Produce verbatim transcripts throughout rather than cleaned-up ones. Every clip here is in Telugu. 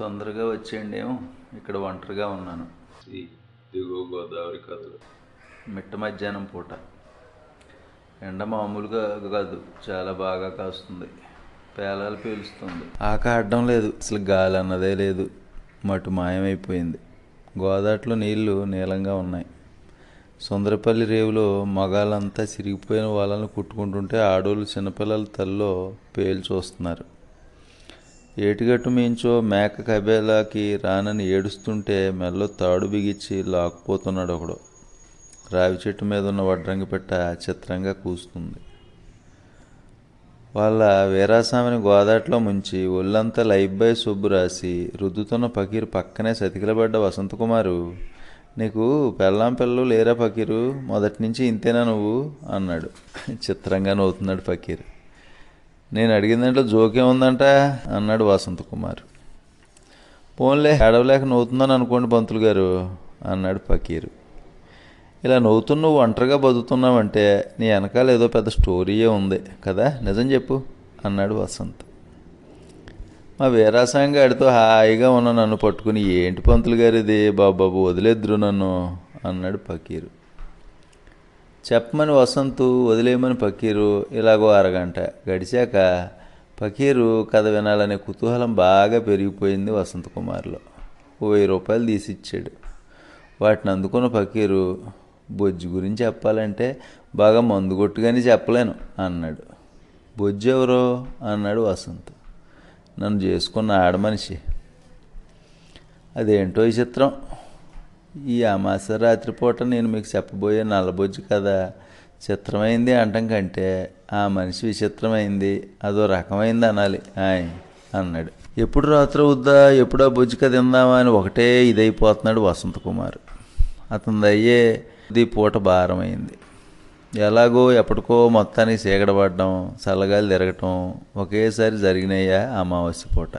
తొందరగా వచ్చేయండి, ఏమో ఇక్కడ ఒంటరిగా ఉన్నాను. దిగువ గోదావరి కథలు. మిట్ట మధ్యాహ్నం పూట ఎండ మామూలుగా కాదు, చాలా బాగా కాస్తుంది, పేలాలు పీలుస్తుంది. ఆక అడ్డం లేదు, అసలు గాలి అన్నదే లేదు, మటు మాయమైపోయింది. గోదాట్లో నీళ్లు నీలంగా ఉన్నాయి. సుందరపల్లి రేవులో మగాళ్ళంతా చిరిగిపోయిన వాళ్ళని కుట్టుకుంటుంటే ఆడోళ్ళు చిన్నపిల్లల తల్లో పేలు చూస్తున్నారు. ఏటిగట్టు మించో మేక కబేలాకి రానని ఏడుస్తుంటే మెల్లో తాడు బిగించి లాక్కుపోతున్నాడు ఒకడు. రావి చెట్టు మీద ఉన్న వడ్రంగి పెట్ట చిత్రంగా కూస్తుంది. వాళ్ళ వీరాస్వామిని గోదాట్లో ముంచి ఒళ్ళంతా లైబ్బాయ్ సుబ్బు రాసి రుద్దుతున్న పకీరు పక్కనే సతికిలబడ్డ వసంతకుమారు, నీకు పెళ్ళాం పిల్లలు లేరా పకీరు, మొదటి నుంచి ఇంతేనా నువ్వు అన్నాడు. చిత్రంగా నవ్వుతున్నాడు పకీరు. నేను అడిగిన దాంట్లో జోకే ఉందంట అన్నాడు వసంతకుమారు. పోన్లే అడవలేక నవ్వుతున్నాను అనుకోండి పంతులు గారు అన్నాడు పకీరు. ఇలా నవ్వుతున్న నువ్వు ఒంటరిగా బతుకుతున్నావంటే నీ వెనకాల ఏదో పెద్ద స్టోరీయే ఉంది కదా, నిజం చెప్పు అన్నాడు వసంత్. మా వీరాసాంగ ఆడితో హాయిగా ఉన్న నన్ను పట్టుకుని ఏంటి పంతులు గారిది బాబాబు వదిలేద్దురు నన్ను అన్నాడు పకీరు. చెప్పమని వసంతు, వదిలేయమని పకీరు. ఇలాగో అరగంట గడిచాక పకీరు కథ వినాలనే కుతూహలం బాగా పెరిగిపోయింది వసంతకుమార్లో. ఓ వెయ్యి రూపాయలు తీసిచ్చాడు. వాటిని అందుకున్న పకీరు, బొజ్జు గురించి చెప్పాలంటే బాగా మందుగొట్టుగానే చెప్పలేను అన్నాడు. బొజ్జు ఎవరో అన్నాడు వసంత్. నన్ను చేసుకున్న ఆడమనిషి. అదేంటో ఈ చిత్రం, ఈ అమాస రాత్రిపూట నేను మీకు చెప్పబోయే నల్లబొజ్జు కదా చిత్రమైంది అంటం కంటే ఆ మనిషి విచిత్రమైంది, అదో రకమైంది అనాలి ఆయ్ అన్నాడు. ఎప్పుడు రాత్రి వద్దా, ఎప్పుడో బొజ్జు కథ ఇందామా అని ఒకటే ఇదైపోతున్నాడు వసంతకుమార్. అతని అయ్యే ఇది పూట భారమైంది. ఎలాగో ఎప్పటికో మొత్తానికి చీకడబడడం, చల్లగాలి తిరగటం ఒకేసారి జరిగినాయా అమావాస్య పూట.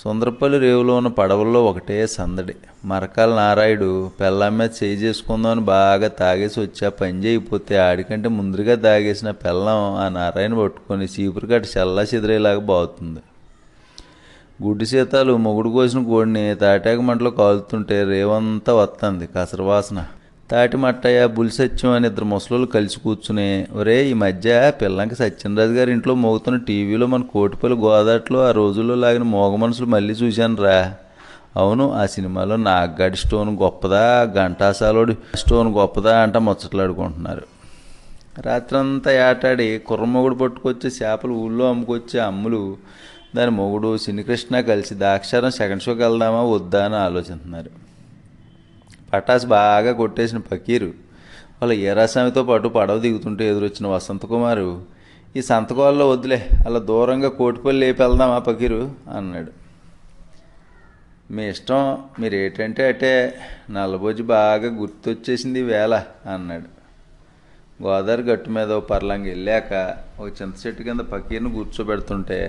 సుందరపల్లి రేవులో ఉన్న పడవల్లో ఒకటే సందడి. మరకాల నారాయుడు పెళ్ళాం మీద చేయి చేసుకుందామని బాగా తాగేసి వచ్చా పని చేయిపోతే ఆడికంటే ముందుగా తాగేసిన పెళ్ళాం ఆ నారాయణ పట్టుకొని చీపురు కట్ట చల్లా చెదిరేలాగా బాగుతుంది. గుడ్డి సీతాలు మొగుడు కోసిన కోడిని తాటాక మంటలో కాలుతుంటే రేవంతా వస్తుంది కసరవాసన. తాటి మట్టయ్య బుల్ సత్యం అని ఇద్దరు ముసలు కలిసి కూర్చుని, ఒరే ఈ మధ్య పిల్లంకి సత్యనరాజు గారి ఇంట్లో మోగుతున్న టీవీలో మన కోటిపల్లి గోదాట్లో ఆ రోజుల్లో లాగిన మోగ మనుషులు మళ్ళీ చూశాను రా. అవును, ఆ సినిమాలో నాగ్గాడి స్టోన్ గొప్పదా, ఘంటాసాలోడి స్టోన్ గొప్పదా అంట ముచ్చట్లాడుకుంటున్నారు. రాత్రంతా ఏటాడి కుర్రమొగుడు పట్టుకొచ్చే చేపలు ఊళ్ళో అమ్ముకొచ్చే అమ్ములు దాని మొగుడు సినీకృష్ణ కలిసి దాక్షారం సెకండ్ షోకి వెళ్దామా వద్దా అని ఆలోచిస్తున్నారు. పటాసు బాగా కొట్టేసిన పకీరు వాళ్ళ ఈరాస్వామితో పాటు పడవ దిగుతుంటే ఎదురొచ్చిన వసంతకుమారు, ఈ సంతకాల్లో వద్దులే, అలా దూరంగా కోటిపల్లి లేపి వెళ్దామా పకీరు అన్నాడు. మీ ఇష్టం, మీరు ఏంటంటే అటే, నల్లబొజ్జు బాగా గుర్తొచ్చేసింది వేళ అన్నాడు. గోదావరి గట్టు మీద ఓ పర్లంగా వెళ్ళాక ఓ చింత చెట్టు కింద పకీరుని కూర్చోబెడుతుంటే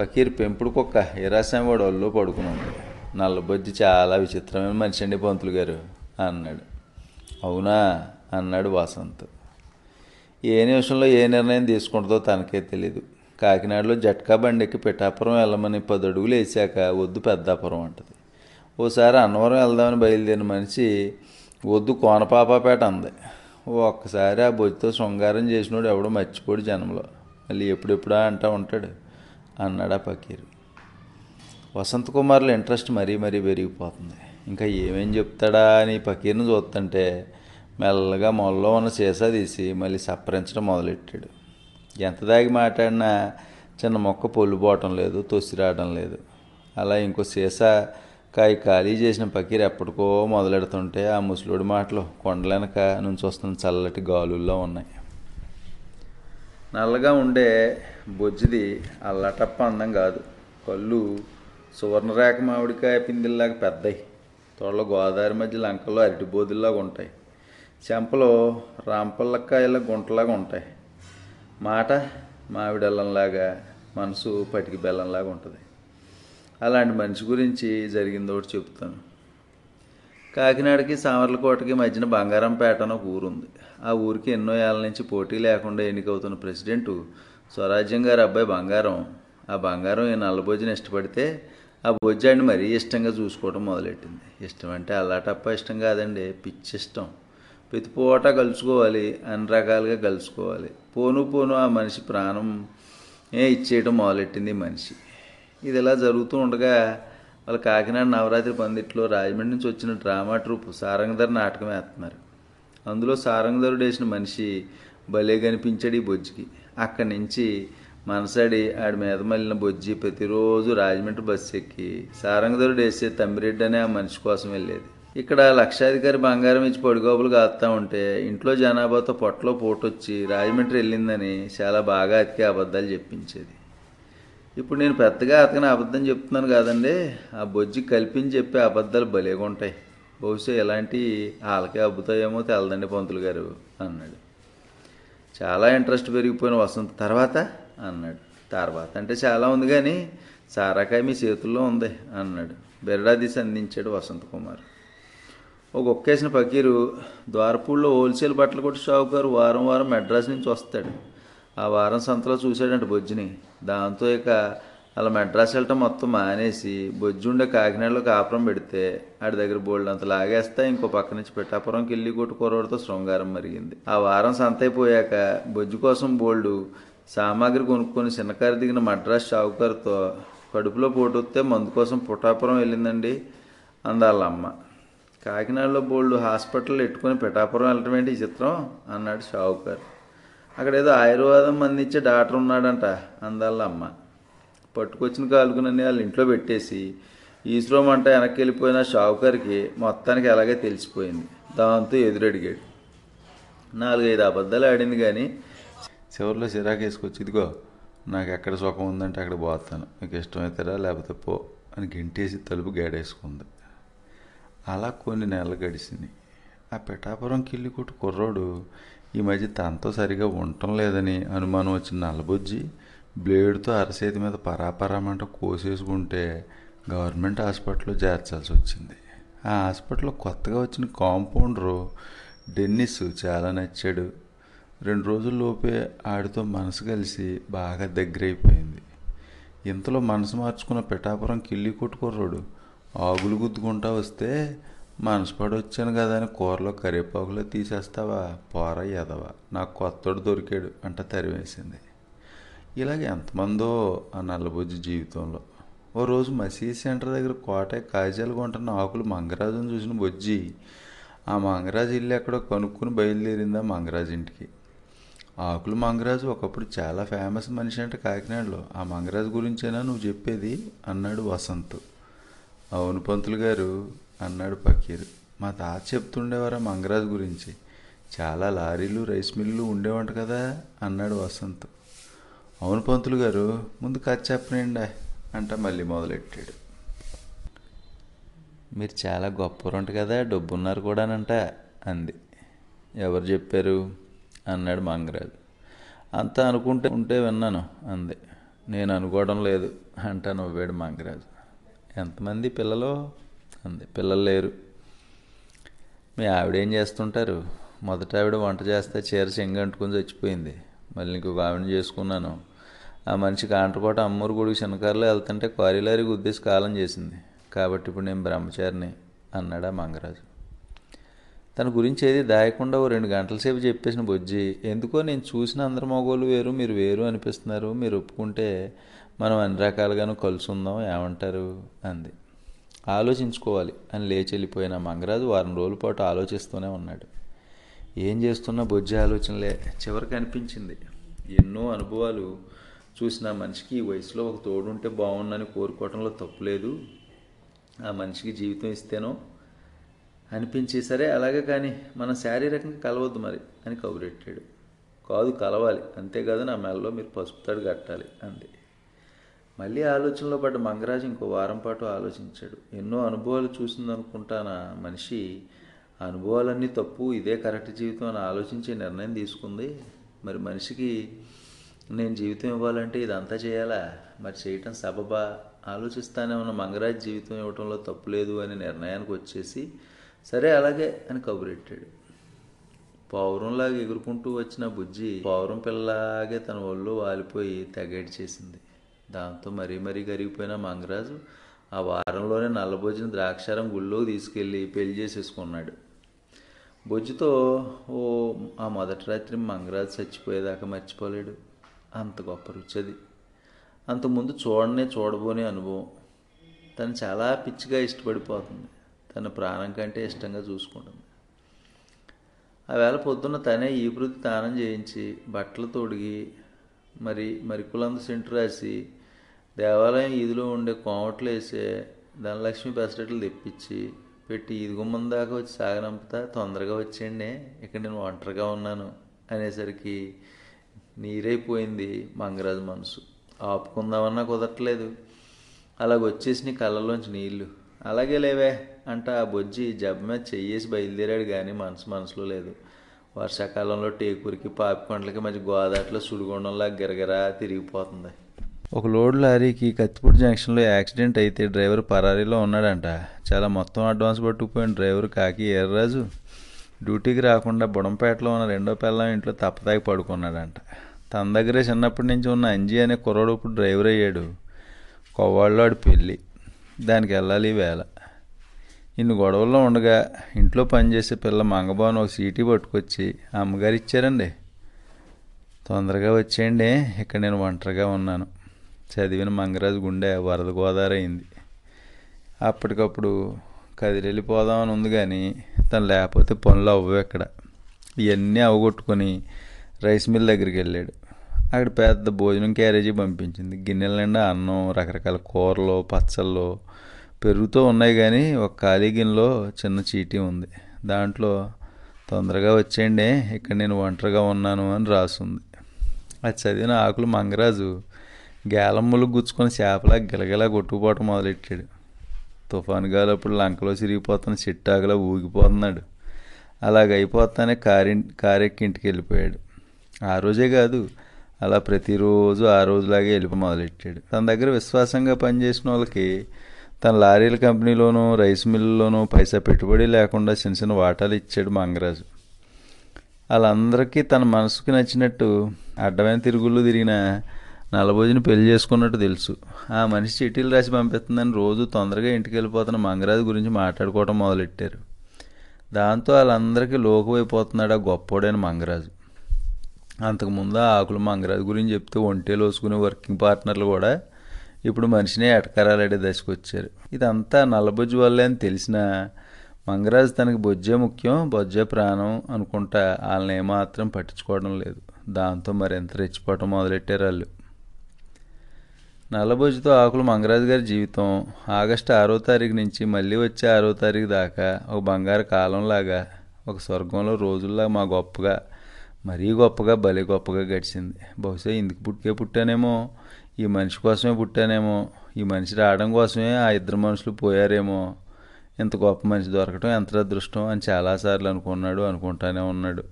పకీరు పెంపుడు కుక్క ఈరాస్వామి వాడు ఒళ్ళో పడుకున్నాడు. నల్లబొజ్జు చాలా విచిత్రమైన మనిషి అండి పంతులు గారు అన్నాడు. అవునా అన్నాడు వసంత్. ఏ నిమిషంలో ఏ నిర్ణయం తీసుకుంటుందో తనకే తెలీదు. కాకినాడలో జట్కా బండికి పిఠాపురం వెళ్ళమని పది అడుగులు వేసాక వద్దు పెద్దాపురం అంటది. ఓసారి అన్నవరం వెళ్దామని బయలుదేరిన మనిషి వద్దు కోనపాపపేట అంది. ఒక్కసారి ఆ బొజ్జుతో శృంగారం చేసినోడు ఎవడో మర్చిపోడు జనంలో, మళ్ళీ ఎప్పుడెప్పుడా అంటూ ఉంటాడు అన్నాడు ఆ పకీరు. వసంతకుమార్లో ఇంట్రెస్ట్ మరీ మరీ పెరిగిపోతుంది. ఇంకా ఏమేం చెప్తాడా అని పకీరును చూస్తుంటే మెల్లగా మొల్లో ఉన్న సీసా తీసి మళ్ళీ సప్పరించడం మొదలెట్టాడు. ఎంత దాగి మాట్లాడినా చిన్న మొక్క పొల్లుపోవటం లేదు, తొసి రావడం లేదు. అలా ఇంకో సీసా కాయ ఖాళీ చేసిన పకీరు ఎప్పటికో మొదలెడుతుంటే ఆ ముసలుడి మాటలు కొండలెనక నుంచి వస్తున్న చల్లటి గాలుల్లో ఉన్నాయి. నల్లగా ఉండే బొజ్జిది అల్లటప్ప అందం కాదు, కళ్ళు సువర్ణరేఖ మామిడికాయ పిందిల్లాగా పెద్దవి, తోడలో గోదావరి మధ్య లంకల్లో అరటిబోదుల్లాగా ఉంటాయి, చెంపలో రాంపల్లకాయల గుంటలాగా ఉంటాయి, మాట మామిడల్లంలాగా, మనసు పటికి బెల్లంలాగా ఉంటుంది. అలాంటి మనిషి గురించి జరిగిందోటి చెప్తాను. కాకినాడకి సామర్లకోటకి మధ్యన బంగారంపేట అని ఒక ఊరుంది. ఆ ఊరికి ఎన్నో ఏళ్ళ నుంచి పోటీ లేకుండా ఎన్నికవుతున్న ప్రెసిడెంటు స్వరాజ్యం గారి అబ్బాయి బంగారం. ఆ బంగారం ఈ నల్లబొజ్జుని ఇష్టపడితే ఆ బొజ్జాడిని మరీ ఇష్టంగా చూసుకోవడం మొదలెట్టింది. ఇష్టం అంటే అలా తప్ప ఇష్టం కాదండి, పిచ్చి ఇష్టం. ప్రతి పూట కలుసుకోవాలి, అన్ని రకాలుగా కలుసుకోవాలి. పోను పోను ఆ మనిషి ప్రాణం ఇచ్చేయటం మొదలెట్టింది మనిషి. ఇది ఇలా జరుగుతూ ఉండగా వాళ్ళ కాకినాడ నవరాత్రి పందిట్లో రాజమండ్రి నుంచి వచ్చిన డ్రామా ట్రూప్ సారంగధర నాటకం వేస్తున్నారు. అందులో సారంగధరుడు వేసిన మనిషి భలే కనిపించాడు ఈ బొజ్జికి. అక్కడి నుంచి మనసాడి ఆడి మీద మళ్ళిన బొజ్జి ప్రతిరోజు రాజమండ్రి బస్సు ఎక్కి సారంగధరుడు వేసే తమ్మిరెడ్డి అనే ఆ మనిషి కోసం వెళ్ళేది. ఇక్కడ లక్షాధికారి బంగారం ఇచ్చి పడిగోపులు కాస్తూ ఉంటే ఇంట్లో జనాభాతో పొట్టలో పోటొచ్చి రాజమండ్రి వెళ్ళిందని చాలా బాగా అతికే అబద్ధాలు చెప్పించేది. ఇప్పుడు నేను పెద్దగా అతకని అబద్ధం చెప్తున్నాను కాదండి, ఆ బొజ్జి కల్పించి చెప్పే అబద్ధాలు భలేగా ఉంటాయి. బహుశా ఇలాంటి వాళ్ళకే అబ్బుతాయేమో తెలదండి పంతులు గారు అన్నాడు. చాలా ఇంట్రెస్ట్ పెరిగిపోయిన వసంత తర్వాత అన్నాడు. తర్వాత అంటే చాలా ఉంది కానీ సారాకాయ మీ చేతుల్లో ఉంది అన్నాడు. బెరడా తీసి అందించాడు వసంత కుమార్. ఒక ఒక్కేసిన పకీరు ద్వారపూడిలో హోల్సేల్ బట్టలు కొట్టి షావుకారు వారం వారం మెడ్రాస్ నుంచి వస్తాడు. ఆ వారం సంతలో చూశాడంటే బొజ్జిని. దాంతో ఇక అలా మెడ్రాస్ వెళ్ళటం మొత్తం మానేసి బొజ్జు ఉండే కాకినాడలో కాపురం పెడితే ఆడి దగ్గర బోల్డ్ అంత లాగేస్తా ఇంకో పక్క నుంచి పెట్టాపురం కిల్లి కొట్టు కూరవడితో శృంగారం మరిగింది. ఆ వారం సంత అయిపోయాక బొజ్జు కోసం బోల్డు సామాగ్రి కొనుక్కొని చిన్నకారు దిగిన మడ్రాస్ షావుకారుతో కడుపులో పోటొస్తే మందు కోసం పుట్టాపురం వెళ్ళిందండి అందాలమ్మ. కాకినాడలో బోల్డు హాస్పిటల్ పెట్టుకుని పిఠాపురం వెళ్ళటం ఏంటి ఈ చిత్రం అన్నాడు షావుకారు. అక్కడ ఏదో ఆయుర్వేదం అందించే డాక్టర్ ఉన్నాడంట అందాల అమ్మ. పట్టుకొచ్చిన కాలుకునని వాళ్ళ ఇంట్లో పెట్టేసి ఈశ్వరం అంటే వెనక్కి వెళ్ళిపోయిన షావుకారికి మొత్తానికి అలాగే తెలిసిపోయింది. దాంతో ఎదురడిగాడు. నాలుగైదు అబద్ధాలు ఆడింది కానీ చివరిలో చిరాకు వేసుకొచ్చి ఇదిగో నాకు ఎక్కడ సుఖం ఉందంటే అక్కడ పోతాను, నీకు ఇష్టమవుతారా లేకపోతే పో అని గెంటేసి తలుపు గేడేసుకుంది. అలా కొన్ని నెలలు గడిచింది. ఆ పిఠాపురం కిల్లి కొట్టు కుర్రోడు ఈ మధ్య తనతో సరిగా ఉండటం లేదని అనుమానం వచ్చిన నల్లబొజ్జి బ్లేడ్తో అరచేతి మీద పరాపరామంట కోసేసుకుంటే గవర్నమెంట్ హాస్పిటల్లో చేర్చాల్సి వచ్చింది. ఆ హాస్పిటల్లో కొత్తగా వచ్చిన కాంపౌండరు డెన్నిస్ చాలా నచ్చాడు. రెండు రోజుల్లోపే ఆడితో మనసు కలిసి బాగా దగ్గరైపోయింది. ఇంతలో మనసు మార్చుకున్న పిఠాపురం కిల్లి కొట్టుకుర్రోడు ఆగులు గుద్దుకుంటా వస్తే మనసు పడి వచ్చాను కదా అని కూరలో కరివేపాకులో తీసేస్తావా పోరా ఎదవా నాకు కొత్తడు దొరికాడు అంట తరివేసింది. ఇలాగ ఎంతమందో ఆ నల్లబొజ్జి జీవితంలో. ఓ రోజు మసీద్ సెంటర్ దగ్గర కోట కాజాలు కొంటున్న ఆకులు మంగరాజును చూసిన బొజ్జి ఆ మంగరాజు ఇల్లు ఎక్కడో కనుక్కుని బయలుదేరింది ఆ మంగరాజు ఇంటికి. ఆకులు మంగరాజు ఒకప్పుడు చాలా ఫేమస్ మనిషి అంటే కాకినాడలో. ఆ మంగరాజు గురించేనా నువ్వు చెప్పేది అన్నాడు వసంత్. అవును పంతులు గారు అన్నాడు పకీరు. మా తాత చెప్తుండేవారా మంగరాజు గురించి, చాలా లారీలు రైస్ మిల్లులు ఉండేవంట కదా అన్నాడు వసంత్. అవును పంతులు గారు ముందు కథ చెప్పనండి అంట మళ్ళీ మొదలెట్టాడు. మీరు చాలా గొప్పవారంట కదా, డబ్బున్నారు కూడానంట అంది. ఎవరు చెప్పారు అన్నాడు మంగరాజు. అంతా అనుకుంటే ఉంటే విన్నాను అంది. నేను అనుకోవడం లేదు అంట నవ్వాడు మంగరాజు. ఎంతమంది పిల్లలు అంది. పిల్లలు లేరు. మీ ఆవిడేం చేస్తుంటారు? మొదట ఆవిడ వంట చేస్తే చీర చెంగ అంటుకుని చచ్చిపోయింది. మళ్ళీ ఇంకొక ఆవిడని చేసుకున్నాను. ఆ మనిషి కాంటకోట అమ్మూరు గుడికి చిన్నకారులో వెళ్తుంటే క్వారీలారీ గుద్దేసి కాలం చేసింది. కాబట్టి ఇప్పుడు నేను బ్రహ్మచారిని అన్నాడు ఆ మంగరాజు. తన గురించి ఏది దాయకుండా ఓ రెండు గంటల సేపు చెప్పేసిన బొజ్జి, ఎందుకో నేను చూసిన అందరు మగోళ్ళు వేరు మీరు వేరు అనిపిస్తున్నారు, మీరు ఒప్పుకుంటే మనం అన్ని రకాలుగాను కలిసి ఉందాం ఏమంటారు అంది. ఆలోచించుకోవాలి అని లేచి వెళ్ళిపోయిన మంగరాజు వారం రోజుల పాటు ఆలోచిస్తూనే ఉన్నాడు. ఏం చేస్తున్నా బొజ్జి ఆలోచనలే. చివరికి అనిపించింది ఎన్నో అనుభవాలు చూసిన మనిషికి ఈ వయసులో ఒక తోడుంటే బాగుండని కోరుకోవడంలో తప్పులేదు, ఆ మనిషికి జీవితం ఇస్తేనో అనిపించి సరే అలాగే కానీ మనం శారీరకంగా కలవద్దు మరి అని కబురెట్టాడు. కాదు కలవాలి, అంతేకాదు నా మెడలో మీరు పసుపు తాడు కట్టాలి అంది. మళ్ళీ ఆలోచనలో పడ్డ మంగరాజు ఇంకో వారం పాటు ఆలోచించాడు. ఎన్నో అనుభవాలు చూసిందనుకుంటాన మనిషి అనుభవాలన్నీ తప్పు, ఇదే కరెక్ట్ జీవితం అని ఆలోచించి నిర్ణయం తీసుకుంది. మరి మనిషికి నేను జీవితం ఇవ్వాలంటే ఇదంతా చేయాలా, మరి చేయటం సబబా? ఆలోచిస్తానే ఉన్న మంగరాజు జీవితం ఇవ్వటంలో తప్పులేదు అనే నిర్ణయానికి వచ్చేసి సరే అలాగే అని కబురెట్టాడు. పావురంలాగా ఎగురుకుంటూ వచ్చిన బుజ్జి పావురం పిల్లలాగే తన ఒళ్ళు వాలిపోయి తెగేడి చేసింది. దాంతో మరీ మరీ కరిగిపోయిన మంగరాజు ఆ వారంలోనే నల్లబొజ్జిని ద్రాక్షారం గుళ్ళోకి తీసుకెళ్ళి పెళ్లి చేసేసుకున్నాడు. బొజ్జుతో ఓ ఆ మొదటి రాత్రి మంగరాజు చచ్చిపోయేదాకా మర్చిపోలేడు. అంత గొప్ప రుచి అది. అంతకుముందు చూడనే చూడబోనే అనుభవం. తను చాలా పిచ్చిగా ఇష్టపడిపోతుంది, తన ప్రాణం కంటే ఇష్టంగా చూసుకుంటుంది. ఆ వేళ పొద్దున్న తనే ఈ వృత్తి దానం చేయించి, బట్టలు తొడిగి, మరి మరి కులందు సెంటు రాసి, దేవాలయం ఈదిలో ఉండే కోమట్లు వేసే ధనలక్ష్మి పెసరట్లు తెప్పించి పెట్టి ఈది గుమ్మం దాకా వచ్చి సాగనంపుతా, తొందరగా వచ్చేయండి, ఇక్కడ నేను ఒంటరిగా ఉన్నాను అనేసరికి నీరైపోయింది మంగరాజు మనసు. ఆపుకుందామన్నా కుదరట్లేదు. అలాగొచ్చేసి నీ కళ్ళలోంచి నీళ్ళు. అలాగే లేవే అంట ఆ బొజ్జి జబ్బు మీద చెయ్యేసి బయలుదేరాడు. కానీ మనసు మనసులో లేదు. వర్షాకాలంలో టేకూరికి పాపికొండలకి మధ్య గోదాట్లో సుడిగుండంలా గిరగిరా తిరిగిపోతుంది. ఒక లోడ్ లారీకి కత్తిపూడి జంక్షన్లో యాక్సిడెంట్ అయితే డ్రైవర్ పరారీలో ఉన్నాడంట. చాలా మొత్తం అడ్వాన్స్ పట్టుకుపోయిన డ్రైవర్ కాకి ఎర్రరాజు డ్యూటీకి రాకుండా బుడంపేటలో ఉన్న రెండో పిల్లం ఇంట్లో తప్పదాగి పడుకున్నాడంట. తన దగ్గరే చిన్నప్పటి నుంచి ఉన్న అంజీ అనే కుర్రాడు ఇప్పుడు డ్రైవర్ అయ్యాడు. కొవ్వాళ్ళాడు పెళ్ళి, దానికి వెళ్ళాలి వేళ. ఇన్ని గొడవల్లో ఉండగా ఇంట్లో పనిచేసే పిల్ల మంగబాను ఒక సీటీ పట్టుకొచ్చి, అమ్మగారు ఇచ్చారండి, తొందరగా వచ్చేయండి, ఇక్కడ నేను ఒంటరిగా ఉన్నాను. చదివిన మంగరాజు గుండె వరద గోదావరి అయింది. అప్పటికప్పుడు కదిలి వెళ్ళిపోదామని ఉంది, కానీ తను లేకపోతే పనులు అవ్వవు. ఎక్కడ ఇవన్నీ అవగొట్టుకొని రైస్ మిల్ దగ్గరికి వెళ్ళాడు. అక్కడ పెద్ద భోజనం క్యారేజీ పంపించింది. గిన్నెల నిండా అన్నం, రకరకాల కూరలు, పచ్చళ్ళు, పెరుగుతూ ఉన్నాయి. కానీ ఒక ఖాళీ గిన్నెలో చిన్న చీటీ ఉంది. దాంట్లో తొందరగా వచ్చేయండి, ఇక్కడ నేను ఒంటరిగా ఉన్నాను అని రాసింది. అది చదివిన ఆకులు మంగరాజు గేలమ్ములు గుచ్చుకొని చేపలా గిలగిలా కొట్టుకుపోవటం మొదలెట్టాడు. తుఫాను గాలి అప్పుడు లంకలో చిరిగిపోతున్న చిట్టాకులా ఊగిపోతున్నాడు. అలాగైపోతానే కారి కారెక్కి ఇంటికి వెళ్ళిపోయాడు. ఆ రోజే కాదు, అలా ప్రతిరోజు ఆ రోజులాగే వెళ్ళిపో మొదలెట్టాడు. తన దగ్గర విశ్వాసంగా పనిచేసిన వాళ్ళకి తన లారీల కంపెనీలోనూ రైస్ మిల్లులోనూ పైసా పెట్టుబడి లేకుండా చిన్న చిన్న వాటాలు ఇచ్చాడు మంగరాజు. వాళ్ళందరికీ తన మనసుకి నచ్చినట్టు అడ్డమైన తిరుగుళ్ళు తిరిగిన నల్లబొజ్జిని పెళ్లి చేసుకున్నట్టు తెలుసు. ఆ మనిషి చిటీలు రాసి పంపిస్తుందని రోజు తొందరగా ఇంటికి వెళ్ళిపోతున్న మంగరాజు గురించి మాట్లాడుకోవటం మొదలెట్టారు. దాంతో వాళ్ళందరికీ లోకువైపోతున్నాడు ఆ గొప్పోడైన మంగరాజు. అంతకుముందు ఆ ఆకులు మంగరాజు గురించి చెప్తే ఒంటే లోసుకునే వర్కింగ్ పార్ట్నర్లు కూడా ఇప్పుడు మనిషినే ఎటకరాలాడే దశకు వచ్చారు. ఇదంతా నల్లబొజ్జి వల్లే అని తెలిసిన మంగరాజు తనకి బొజ్జే ముఖ్యం, బొజ్జే ప్రాణం అనుకుంటా వాళ్ళని ఏమాత్రం పట్టించుకోవడం లేదు. దాంతో మరింత రెచ్చిపోవటం మొదలెట్టారు వాళ్ళు. నల్లబొజ్జితో ఆకులు మంగరాజు గారి జీవితం ఆగస్టు ఆరో తారీఖు నుంచి మళ్ళీ వచ్చే ఆరో తారీఖు దాకా ఒక బంగారు కాలంలాగా, ఒక స్వర్గంలో రోజుల్లా మా గొప్పగా, మరీ గొప్పగా, భలే గొప్పగా గడిచింది. బహుశా ఇందుకు పుట్టే పుట్టానేమో, ఈ మనిషి కోసమే పుట్టానేమో, ఈ మనిషి రావడం కోసమే ఆ ఇద్దరు మనుషులు పోయారేమో, ఇంత గొప్ప మనిషి దొరకటం ఎంత అదృష్టం అని చాలాసార్లు అనుకున్నాడు. అనుకుంటానే ఉన్నాడు.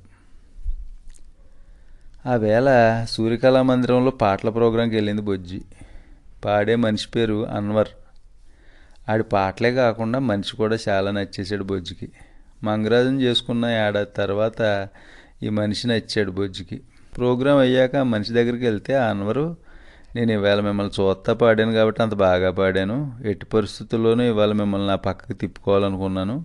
ఆ వేళ సూర్యకళా మందిరంలో పాటల ప్రోగ్రాంకి వెళ్ళింది బొజ్జి. పాడే మనిషి పేరు అన్వర్. ఆడి పాటలే కాకుండా మనిషి కూడా చాలా నచ్చేసాడు బొజ్జికి. మంగరాజుని చేసుకున్న ఏడాది తర్వాత ఈ మనిషి నచ్చాడు బొజ్జికి. ప్రోగ్రాం అయ్యాక ఆ మనిషి దగ్గరికి వెళ్తే ఆ అన్వరు, నేను ఇవాళ మిమ్మల్ని చూస్తా పాడాను కాబట్టి అంత బాగా పాడాను, ఎట్టి పరిస్థితుల్లోనూ ఇవాళ మిమ్మల్ని నా పక్కకు తిప్పుకోవాలనుకున్నాను,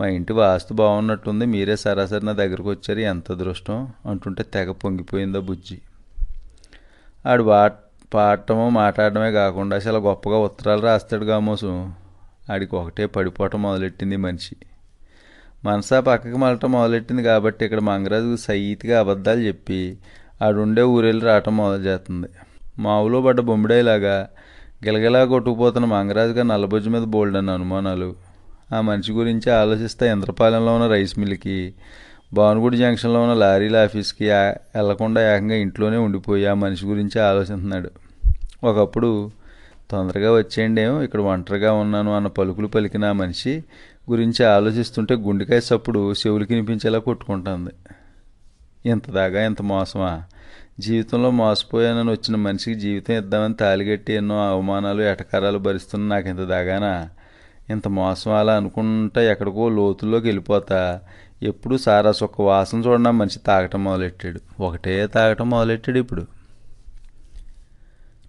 మా ఇంటి వాస్తు బాగున్నట్టుంది, మీరే సరాసరి నా దగ్గరకు వచ్చారు, ఎంత అదృష్టం అంటుంటే తెగ పొంగిపోయిందా బొజ్జి. ఆడు వా పాడటమో మాట్లాడటమే కాకుండా చాలా గొప్పగా ఉత్తరాలు రాస్తాడు కామోసం. ఆడికి ఒకటే పడిపోవటం మొదలెట్టింది మనిషి. మనసా పక్కకి మళ్ళటం మొదలెట్టింది కాబట్టి ఇక్కడ మంగరాజు సైతిగా అబద్ధాలు చెప్పి ఆడుండే ఊరెళ్ళి రావటం మొదలుచేస్తుంది. మావులో పడ్డ బొమ్మిడేలాగా గిలగిలా కొట్టుకుపోతున్న మంగరాజుగా నల్లబొజ్జి మీద బోల్డన్న అనుమానాలు. ఆ మనిషి గురించి ఆలోచిస్తే ఇంద్రపాలెంలో ఉన్న రైస్ మిల్కి, భానుగుడి జంక్షన్లో ఉన్న లారీల ఆఫీస్కి వెళ్లకుండా ఏకంగా ఇంట్లోనే ఉండిపోయి ఆ మనిషి గురించి ఆలోచిస్తున్నాడు. ఒకప్పుడు తొందరగా వచ్చేయండి, ఇక్కడ ఒంటరిగా ఉన్నాను అన్న పలుకులు పలికిన ఆ మనిషి గురించి ఆలోచిస్తుంటే గుండెకాయ చప్పుడు చెవులకి వినిపించేలా కొట్టుకుంటుంది. ఇంతదాగా ఇంత మోసమా? జీవితంలో మోసపోయానని వచ్చిన మనిషికి జీవితం ఇద్దామని తాలిగట్టి ఎన్నో అవమానాలు ఎటకారాలు భరిస్తున్న నాకు ఇంత దాగానా, ఇంత మోసం అలా అనుకుంటా ఎక్కడికో లోతుల్లోకి వెళ్ళిపోతా, ఎప్పుడు సారా సొక్క వాసన చూడడం మనిషి తాగటం మొదలెట్టాడు. ఒకటే తాగటం మొదలెట్టాడు. ఇప్పుడు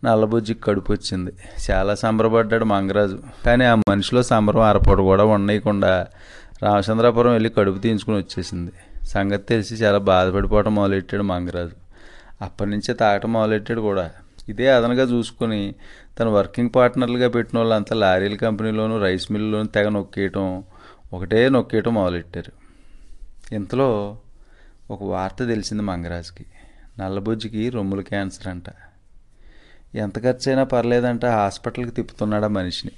నల్లబుజ్జి కడుపు వచ్చింది. చాలా సంబరపడ్డాడు మంగరాజు. కానీ ఆ మనిషిలో సంబరం అరపడు కూడా ఉండకుండా రామచంద్రాపురం వెళ్ళి కడుపు తీయించుకుని వచ్చేసింది. సంగతి తెలిసి చాలా బాధపడిపోవటం మొదలెట్టాడు మంగరాజు. అప్పటి నుంచే తాగటం మొదలెట్టాడు కూడా. ఇదే అదనగా చూసుకుని తన వర్కింగ్ పార్ట్నర్లుగా పెట్టిన వాళ్ళంతా లారీల కంపెనీలోనూ రైస్ మిల్లులోనూ తెగ నొక్కేయటం ఒకటే నొక్కేయటం మొదలెట్టారు. ఇంతలో ఒక వార్త తెలిసింది మంగరాజుకి. నల్లబొజ్జికి రొమ్ముల క్యాన్సర్ అంట. ఎంత ఖర్చైనా పర్లేదంట హాస్పిటల్కి తిప్పుతున్నాడు ఆ మనిషిని.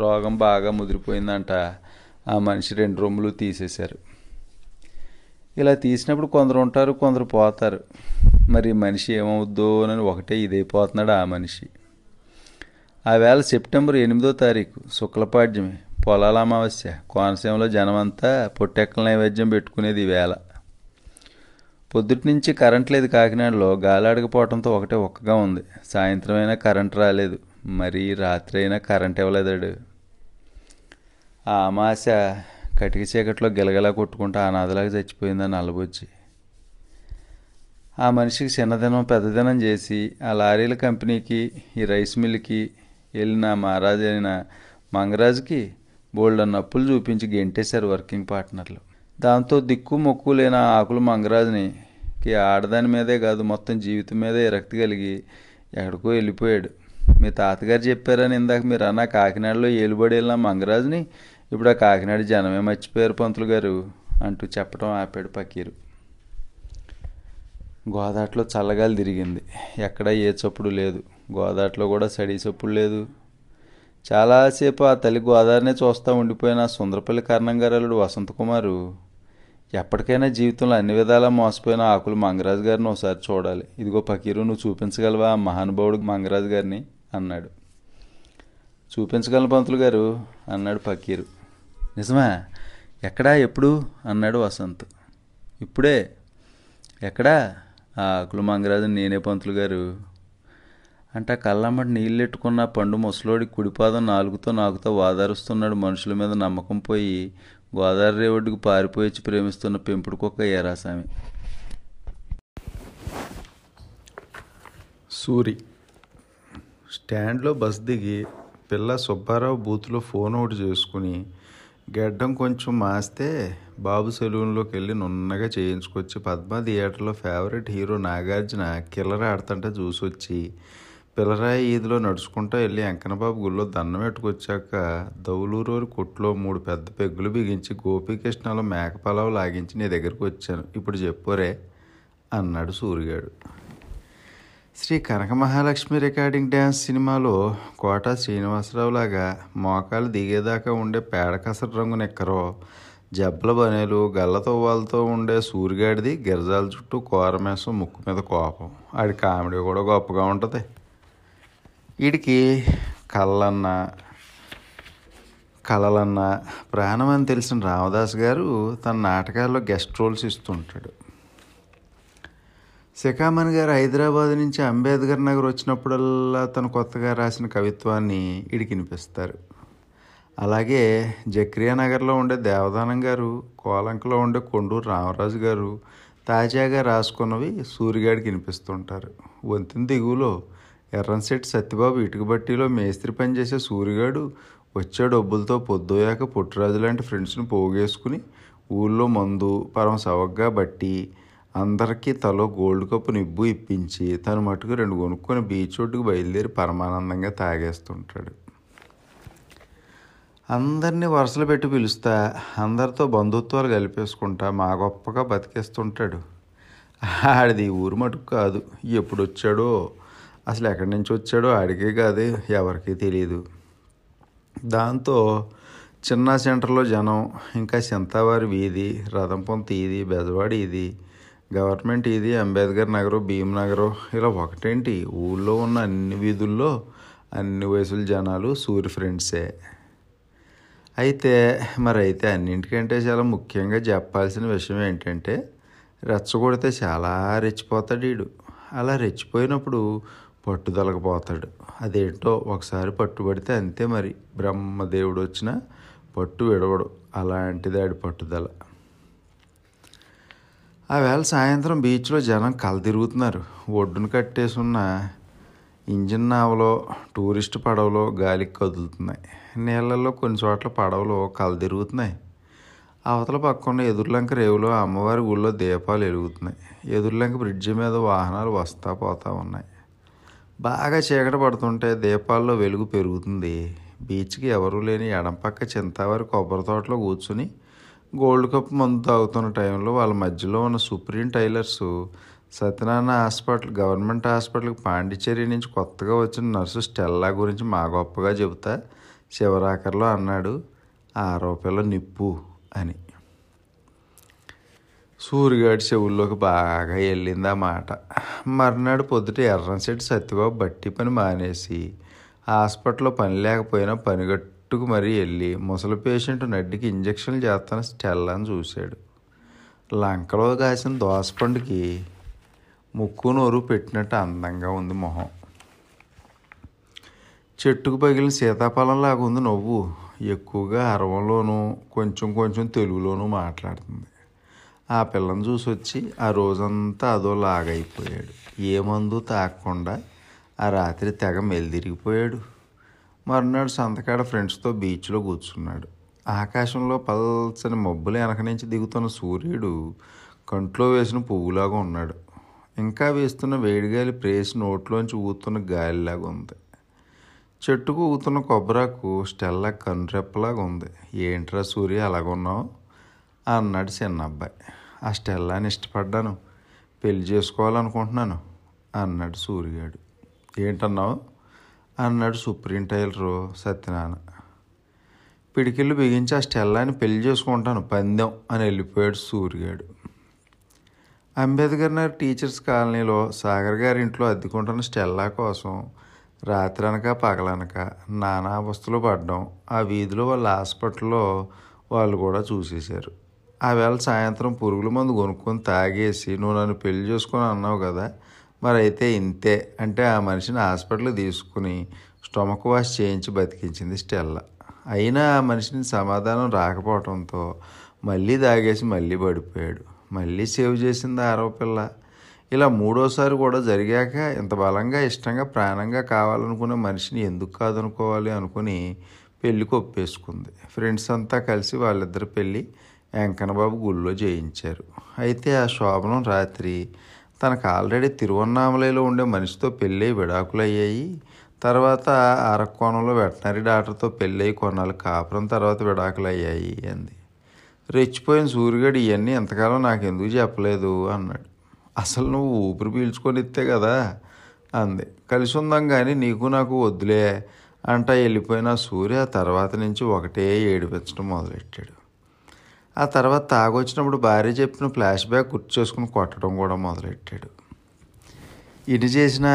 రోగం బాగా ముదిరిపోయిందంట. ఆ మనిషి రెండు రొమ్ములు తీసేశారు. ఇలా తీసినప్పుడు కొందరు ఉంటారు, కొందరు పోతారు. మరి మనిషి ఏమవుద్దో అని ఒకటే ఇదైపోతున్నాడు ఆ మనిషి. ఆ వేళ సెప్టెంబర్ ఎనిమిదో తారీఖు శుక్లపాడ్యమి, పొలాల అమావాస్య. కోనసీమలో జనమంతా పొట్టెక్కల నైవేద్యం పెట్టుకునేది ఈ వేళ. పొద్దుటి నుంచి కరెంట్ లేదు. కాకినాడలో గాలి ఆడకపోవడంతో ఒకటే ఒక్కగా ఉంది. సాయంత్రం అయినా కరెంట్ రాలేదు. మరీ రాత్రి అయినా కరెంట్ ఇవ్వలేదాడు. ఆ అమాస కటిక చీకట్లో గిలగలా కొట్టుకుంటూ ఆ నదిలాగా చచ్చిపోయింది ఆ నల్లబొచ్చి. ఆ మనిషికి చిన్నదినం పెద్దదినం చేసి ఆ లారీల కంపెనీకి ఈ రైస్ మిల్లుకి వెళ్ళిన మహారాజు అయిన మంగరాజుకి బోల్డన్న అప్పులు చూపించి గెంటేశారు వర్కింగ్ పార్ట్నర్లు. దాంతో దిక్కు మొక్కు లేని ఆకులు మంగరాజునికి ఆడదాని మీదే కాదు మొత్తం జీవితం మీదే విరక్తి కలిగి ఎక్కడికో వెళ్ళిపోయాడు. మీ తాతగారు చెప్పారని ఇందాక మీరు అన్న కాకినాడలో ఏలుబడి వెళ్ళిన మంగరాజుని ఇప్పుడు ఆ కాకినాడ జనమే మర్చిపోయారు పంతులు గారు అంటూ చెప్పడం ఆపాడు పకీరు. గోదాట్లో చల్లగాలి తిరిగింది. ఎక్కడా ఏ చప్పుడు లేదు. గోదాట్లో కూడా సడి చప్పుడు లేదు. చాలాసేపు ఆ తల్లి గోదావరినే చూస్తూ ఉండిపోయిన సుందరపల్లి కర్ణంగారు వసంతకుమారు ఎప్పటికైనా జీవితంలో అన్ని విధాలా మోసపోయిన ఆకులు మంగరాజు గారిని ఒకసారి చూడాలి. ఇదిగో పకీరు, నువ్వు చూపించగలవా ఆ మహానుభావుడు మంగరాజు గారిని అన్నాడు. చూపించగలను పంతులు గారు అన్నాడు పకీరు. నిజమా? ఎక్కడా, ఎప్పుడు అన్నాడు వసంత్. ఇప్పుడే. ఎక్కడా? ఆ ఆకులు మంగరాజు నేనే పంతులు గారు అంటే ఆ కళ్ళమ్మటి నీళ్ళెట్టుకున్న పండు ముసలోడి కుడిపాదం నాలుగుతో నాకుతో వాదారుస్తున్నాడు. మనుషుల మీద నమ్మకం పోయి గోదావరి రేవడ్డుకు పారిపోయిచ్చి ప్రేమిస్తున్న పెంపుడు కుక్క ఏరాసామి. సూరి స్టాండ్లో బస్ దిగి పిల్ల సుబ్బారావు బూత్లో ఫోన్ ఒకటి చేసుకుని గడ్డం కొంచెం మాస్తే బాబు సెలూన్లోకి వెళ్ళి నున్నగా చేయించుకొచ్చి పద్మ థియేటర్లో ఫేవరెట్ హీరో నాగార్జున కిల్లర్ ఆడుతుంటే చూసొచ్చి పిల్లరాయి ఈదిలో నడుచుకుంటూ వెళ్ళి వెంకన్నబాబు గుళ్ళో దండం పెట్టుకొచ్చాక దౌలూరు కొట్లో మూడు పెద్ద పెగ్గులు బిగించి గోపీకృష్ణలో మేకపలావు లాగించి నీ దగ్గరికి వచ్చాను. ఇప్పుడు చెప్పురే అన్నాడు సూర్యగాడు. శ్రీ కనకమహాలక్ష్మి రికార్డింగ్ డ్యాన్స్ సినిమాలో కోటా శ్రీనివాసరావు లాగా మోకాలు దిగేదాకా ఉండే పేడకసర రంగు నిక్కరో జబ్బల బనేలు గల్లతో వాళ్ళతో ఉండే సూర్యగాడిది గిరజాల చుట్టూ కోరమేసం ముక్కు మీద కోపం. ఆడి కామెడీ కూడా గొప్పగా ఉంటుంది. వీడికి కళ్ళన్న కళలన్న ప్రాణం అని తెలిసిన రామదాస్ గారు తన నాటకాల్లో గెస్ట్ రోల్స్ ఇస్తుంటాడు. శిఖామణి గారు హైదరాబాద్ నుంచి అంబేద్కర్ నగర్ వచ్చినప్పుడల్లా తను కొత్తగా రాసిన కవిత్వాన్ని వీడికి వినిపిస్తారు. అలాగే జక్రియా నగర్లో ఉండే దేవదానం గారు, కోలంకలో ఉండే కొండూరు రామరాజు గారు తాజాగా రాసుకున్నవి సూర్యగాడికి వినిపిస్తుంటారు. వంతెన దిగువలో ఎర్రంశెట్టి సత్యబాబు ఇటుక బట్టీలో మేస్త్రి పనిచేసే సూర్యగాడు వచ్చే డబ్బులతో పొద్దుయాక పుట్టిరాజు లాంటి ఫ్రెండ్స్ని పోగేసుకుని ఊళ్ళో మందు పరం సవగ్గా బట్టి అందరికీ తలో గోల్డ్ కప్పు నిబ్బు ఇప్పించి తను మటుకు రెండు కొనుక్కొని బీచ్ ఒడ్డుకు బయలుదేరి పరమానందంగా తాగేస్తుంటాడు. అందరినీ వరుసలు పెట్టి పిలుస్తా అందరితో బంధుత్వాలు కలిపేసుకుంటా మా గొప్పగా బతికేస్తుంటాడు. ఆడిది ఊరు మటుకు కాదు. ఎప్పుడొచ్చాడో అసలు ఎక్కడి నుంచి వచ్చాడో ఆడికే కాదు ఎవరికీ తెలియదు. దాంతో చిన్న సెంటర్లో జనం ఇంకా చింతావారి వీధి, రథం పొంత ఇది, బెజవాడి ఇది, గవర్నమెంట్ ఇది, అంబేద్కర్ నగరు, భీమనగరు ఇలా ఒకటేంటి ఊళ్ళో ఉన్న అన్ని వీధుల్లో అన్ని వయసుల జనాలు సూర్య ఫ్రెండ్సే. అయితే మరి అయితే అన్నింటికంటే చాలా ముఖ్యంగా చెప్పాల్సిన విషయం ఏంటంటే రెచ్చగొడితే చాలా రెచ్చిపోతాడు వీడు. అలా రెచ్చిపోయినప్పుడు పట్టుదలకపోతాడు. అదేంటో ఒకసారి పట్టుబడితే అంతే. మరి బ్రహ్మదేవుడు వచ్చినా పట్టు విడవడు. అలాంటిది ఆడి పట్టుదల. ఆ వేళ సాయంత్రం బీచ్లో జనం కళ్ళు తిరుగుతున్నారు. ఒడ్డును కట్టేసున్న ఇంజిన్ నావలో టూరిస్ట్ పడవలో గాలికి కదులుతున్నాయి. నీళ్ళల్లో కొన్ని చోట్ల పడవలు కలదిరుగుతున్నాయి. అవతల పక్కన ఎదుర్లంక రేవులో అమ్మవారి గుళ్ళో దీపాలు ఎలుగుతున్నాయి. ఎదుర్లంక బ్రిడ్జి మీద వాహనాలు వస్తా పోతూ ఉన్నాయి. బాగా చీకట పడుతుంటే దీపాల్లో వెలుగు పెరుగుతుంది. బీచ్కి ఎవరూ లేని ఎడం పక్క చింతావారి కొబ్బరి తోటలో కూర్చుని గోల్డ్ కప్ మందు తాగుతున్న టైంలో వాళ్ళ మధ్యలో ఉన్న supreme tailors Satyanarayana hospital government హాస్పిటల్కి పాండిచ్చేరి నుంచి కొత్తగా వచ్చిన నర్సు స్టెల్లా గురించి మా గొప్పగా చెబుతా శివరాకర్లో అన్నాడు, ఆ రూపాయల నిప్పు అని. సూర్యగాడి చెవుల్లోకి బాగా వెళ్ళింది ఆ మాట. మర్నాడు పొద్దుట ఎర్రంశెట్టి సత్యబాబు బట్టి పని మానేసి హాస్పిటల్లో పని లేకపోయినా పనిగట్టుకు మరీ వెళ్ళి ముసలి పేషెంట్ నడ్డికి ఇంజక్షన్లు చేస్తాన స్టెల్లాని చూశాడు. లంకలో కాసిన దోసపండుకి ముక్కు నోరు పెట్టినట్టు అందంగా ఉంది మొహం. చెట్టుకు పగిలిన సీతాఫలం లాగా ఉంది నవ్వు. ఎక్కువగా అరవంలోనూ కొంచెం కొంచెం తెలుగులోనూ మాట్లాడుతుంది. ఆ పిల్లని చూసి వచ్చి ఆ రోజంతా అదో లాగైపోయాడు. ఏ మందు తాగకుండా ఆ రాత్రి తెగ మెలిదిరిగిపోయాడు. మరునాడు సంతకాడ ఫ్రెండ్స్తో బీచ్లో కూర్చున్నాడు. ఆకాశంలో పల్చని మబ్బులు వెనక నుంచి దిగుతున్న సూర్యుడు కంట్లో వేసిన పువ్వులాగా ఉన్నాడు. ఇంకా వేస్తున్న వేడిగాలి ప్రేస్ నోట్లోంచి ఊతున్న గాలిలాగా ఉంది. చెట్టుకు ఊతున్న కొబ్బరాకు స్టెల్లా కనురెప్పలాగా ఉంది. ఏంట్రా సూర్య అలాగున్నావు అన్నాడు చిన్న అబ్బాయి. ఆ స్టెల్లాని ఇష్టపడ్డాను, పెళ్లి చేసుకోవాలనుకుంటున్నాను అన్నాడు సూర్యగాడు. ఏంటన్నావు అన్నాడు సుప్రీం టైలరు సత్యనారాయణ. పిడికిళ్ళు బిగించి ఆ స్టెల్లాని పెళ్లి చేసుకుంటాను పందెం అని వెళ్ళిపోయాడు సూర్యగాడు. అంబేద్కర్ నగర్ టీచర్స్ కాలనీలో సాగర్ గారి ఇంట్లో అద్దెకుంటున్న స్టెల్లా కోసం రాత్రి అనక పగలనక నానా అవస్థలు పడ్డం ఆ వీధిలో వాళ్ళ హాస్పిటల్లో వాళ్ళు కూడా చూసేశారు. ఆ వేళ సాయంత్రం పురుగుల మందు కొనుక్కొని తాగేసి నువ్వు నన్ను పెళ్లి చేసుకొని అన్నావు కదా, మరి అయితే ఇంతే అంటే ఆ మనిషిని హాస్పిటల్కి తీసుకుని స్టొమక్ వాష్ చేయించి బతికించింది స్టెల్లా. అయినా ఆ మనిషిని సమాధానం రాకపోవడంతో మళ్ళీ తాగేసి మళ్ళీ పడిపోయాడు. మళ్ళీ సేవ్ చేసింది ఆరో పిల్ల. ఇలా మూడోసారి కూడా జరిగాక ఇంత బలంగా ఇష్టంగా ప్రాణంగా కావాలనుకున్న మనిషిని ఎందుకు కాదనుకోవాలి అనుకుని పెళ్ళికి ఒప్పేసుకుంది. ఫ్రెండ్స్ అంతా కలిసి వాళ్ళిద్దరు పెళ్ళి వెంకన్నబాబు గుళ్ళో చేయించారు. అయితే ఆ శోభనం రాత్రి తనకు ఆల్రెడీ తిరువన్నామలైలో ఉండే మనిషితో పెళ్ళి విడాకులయ్యాయి. తర్వాత అరక్కోణంలో వెటనరీ డాక్టర్తో పెళ్ళి కొన్నాళ్ళు కాపురం తర్వాత విడాకులయ్యాయి అంది. రెచ్చిపోయిన సూర్యుడు ఇవన్నీ ఎంతకాలం నాకు ఎందుకు చెప్పలేదు అన్నాడు. అసలు నువ్వు ఊపిరి పీల్చుకొని ఇస్తే కదా అంది. కలిసి ఉందాం కానీ నీకు నాకు వద్దులే అంటా వెళ్ళిపోయిన సూర్య తర్వాత నుంచి ఒకటే ఏడిపించడం మొదలెట్టాడు. ఆ తర్వాత తాగొచ్చినప్పుడు భార్య చెప్పిన ఫ్లాష్ బ్యాక్ గుర్తు చేసుకుని కొట్టడం కూడా మొదలెట్టాడు. ఇటు చేసినా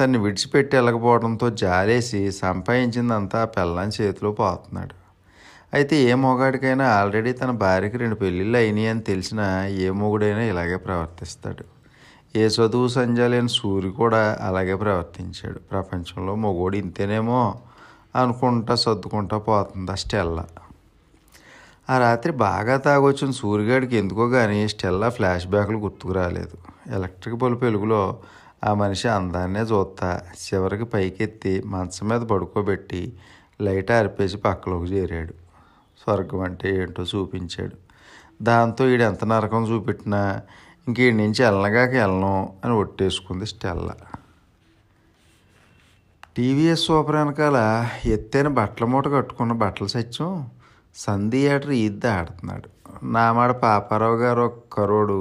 తన్ని విడిచిపెట్టి వెళ్ళకపోవడంతో జాలేసి సంపాదించిందంతా పిల్లని చేతిలో పోతున్నాడు. అయితే ఏ మొగాడికైనా ఆల్రెడీ తన భార్యకి రెండు పెళ్ళిళ్ళు అయినాయి అని తెలిసినా ఏ మొగుడైనా ఇలాగే ప్రవర్తిస్తాడు. ఏ చదువు సంజా లేని సూర్యు కూడా అలాగే ప్రవర్తించాడు. ప్రపంచంలో మొగోడు ఇంతేనేమో అనుకుంటా సర్దుకుంటా పోతుంది ఆ స్టెల్లా. ఆ రాత్రి బాగా తాగొచ్చిన సూర్యుగాడికి ఎందుకో కానీ స్టెల్లా ఫ్లాష్ బ్యాక్లు గుర్తుకు రాలేదు. ఎలక్ట్రిక్ బల్బు వెలుగులో ఆ మనిషి అందాన్నే చూస్తా చివరికి పైకెత్తి మంచం మీద పడుకోబెట్టి లైట్ ఆర్పేసి పక్కలోకి చేరాడు. స్వర్గం అంటే ఏంటో చూపించాడు. దాంతో వీడు ఎంత నరకం చూపెట్టినా ఇంక వీడి నుంచి వెళ్ళనగాక వెళ్ళను అని ఒట్టేసుకుంది స్టెల్లా. టీవీఎస్ సూపర్ వెనకాల ఎత్తైన బట్టల మూట కట్టుకున్న బట్టల సత్యం సంధి ఏటర్ ఈద్ద ఆడుతున్నాడు. నామాడ పాపారావు గారు ఒక కరోడు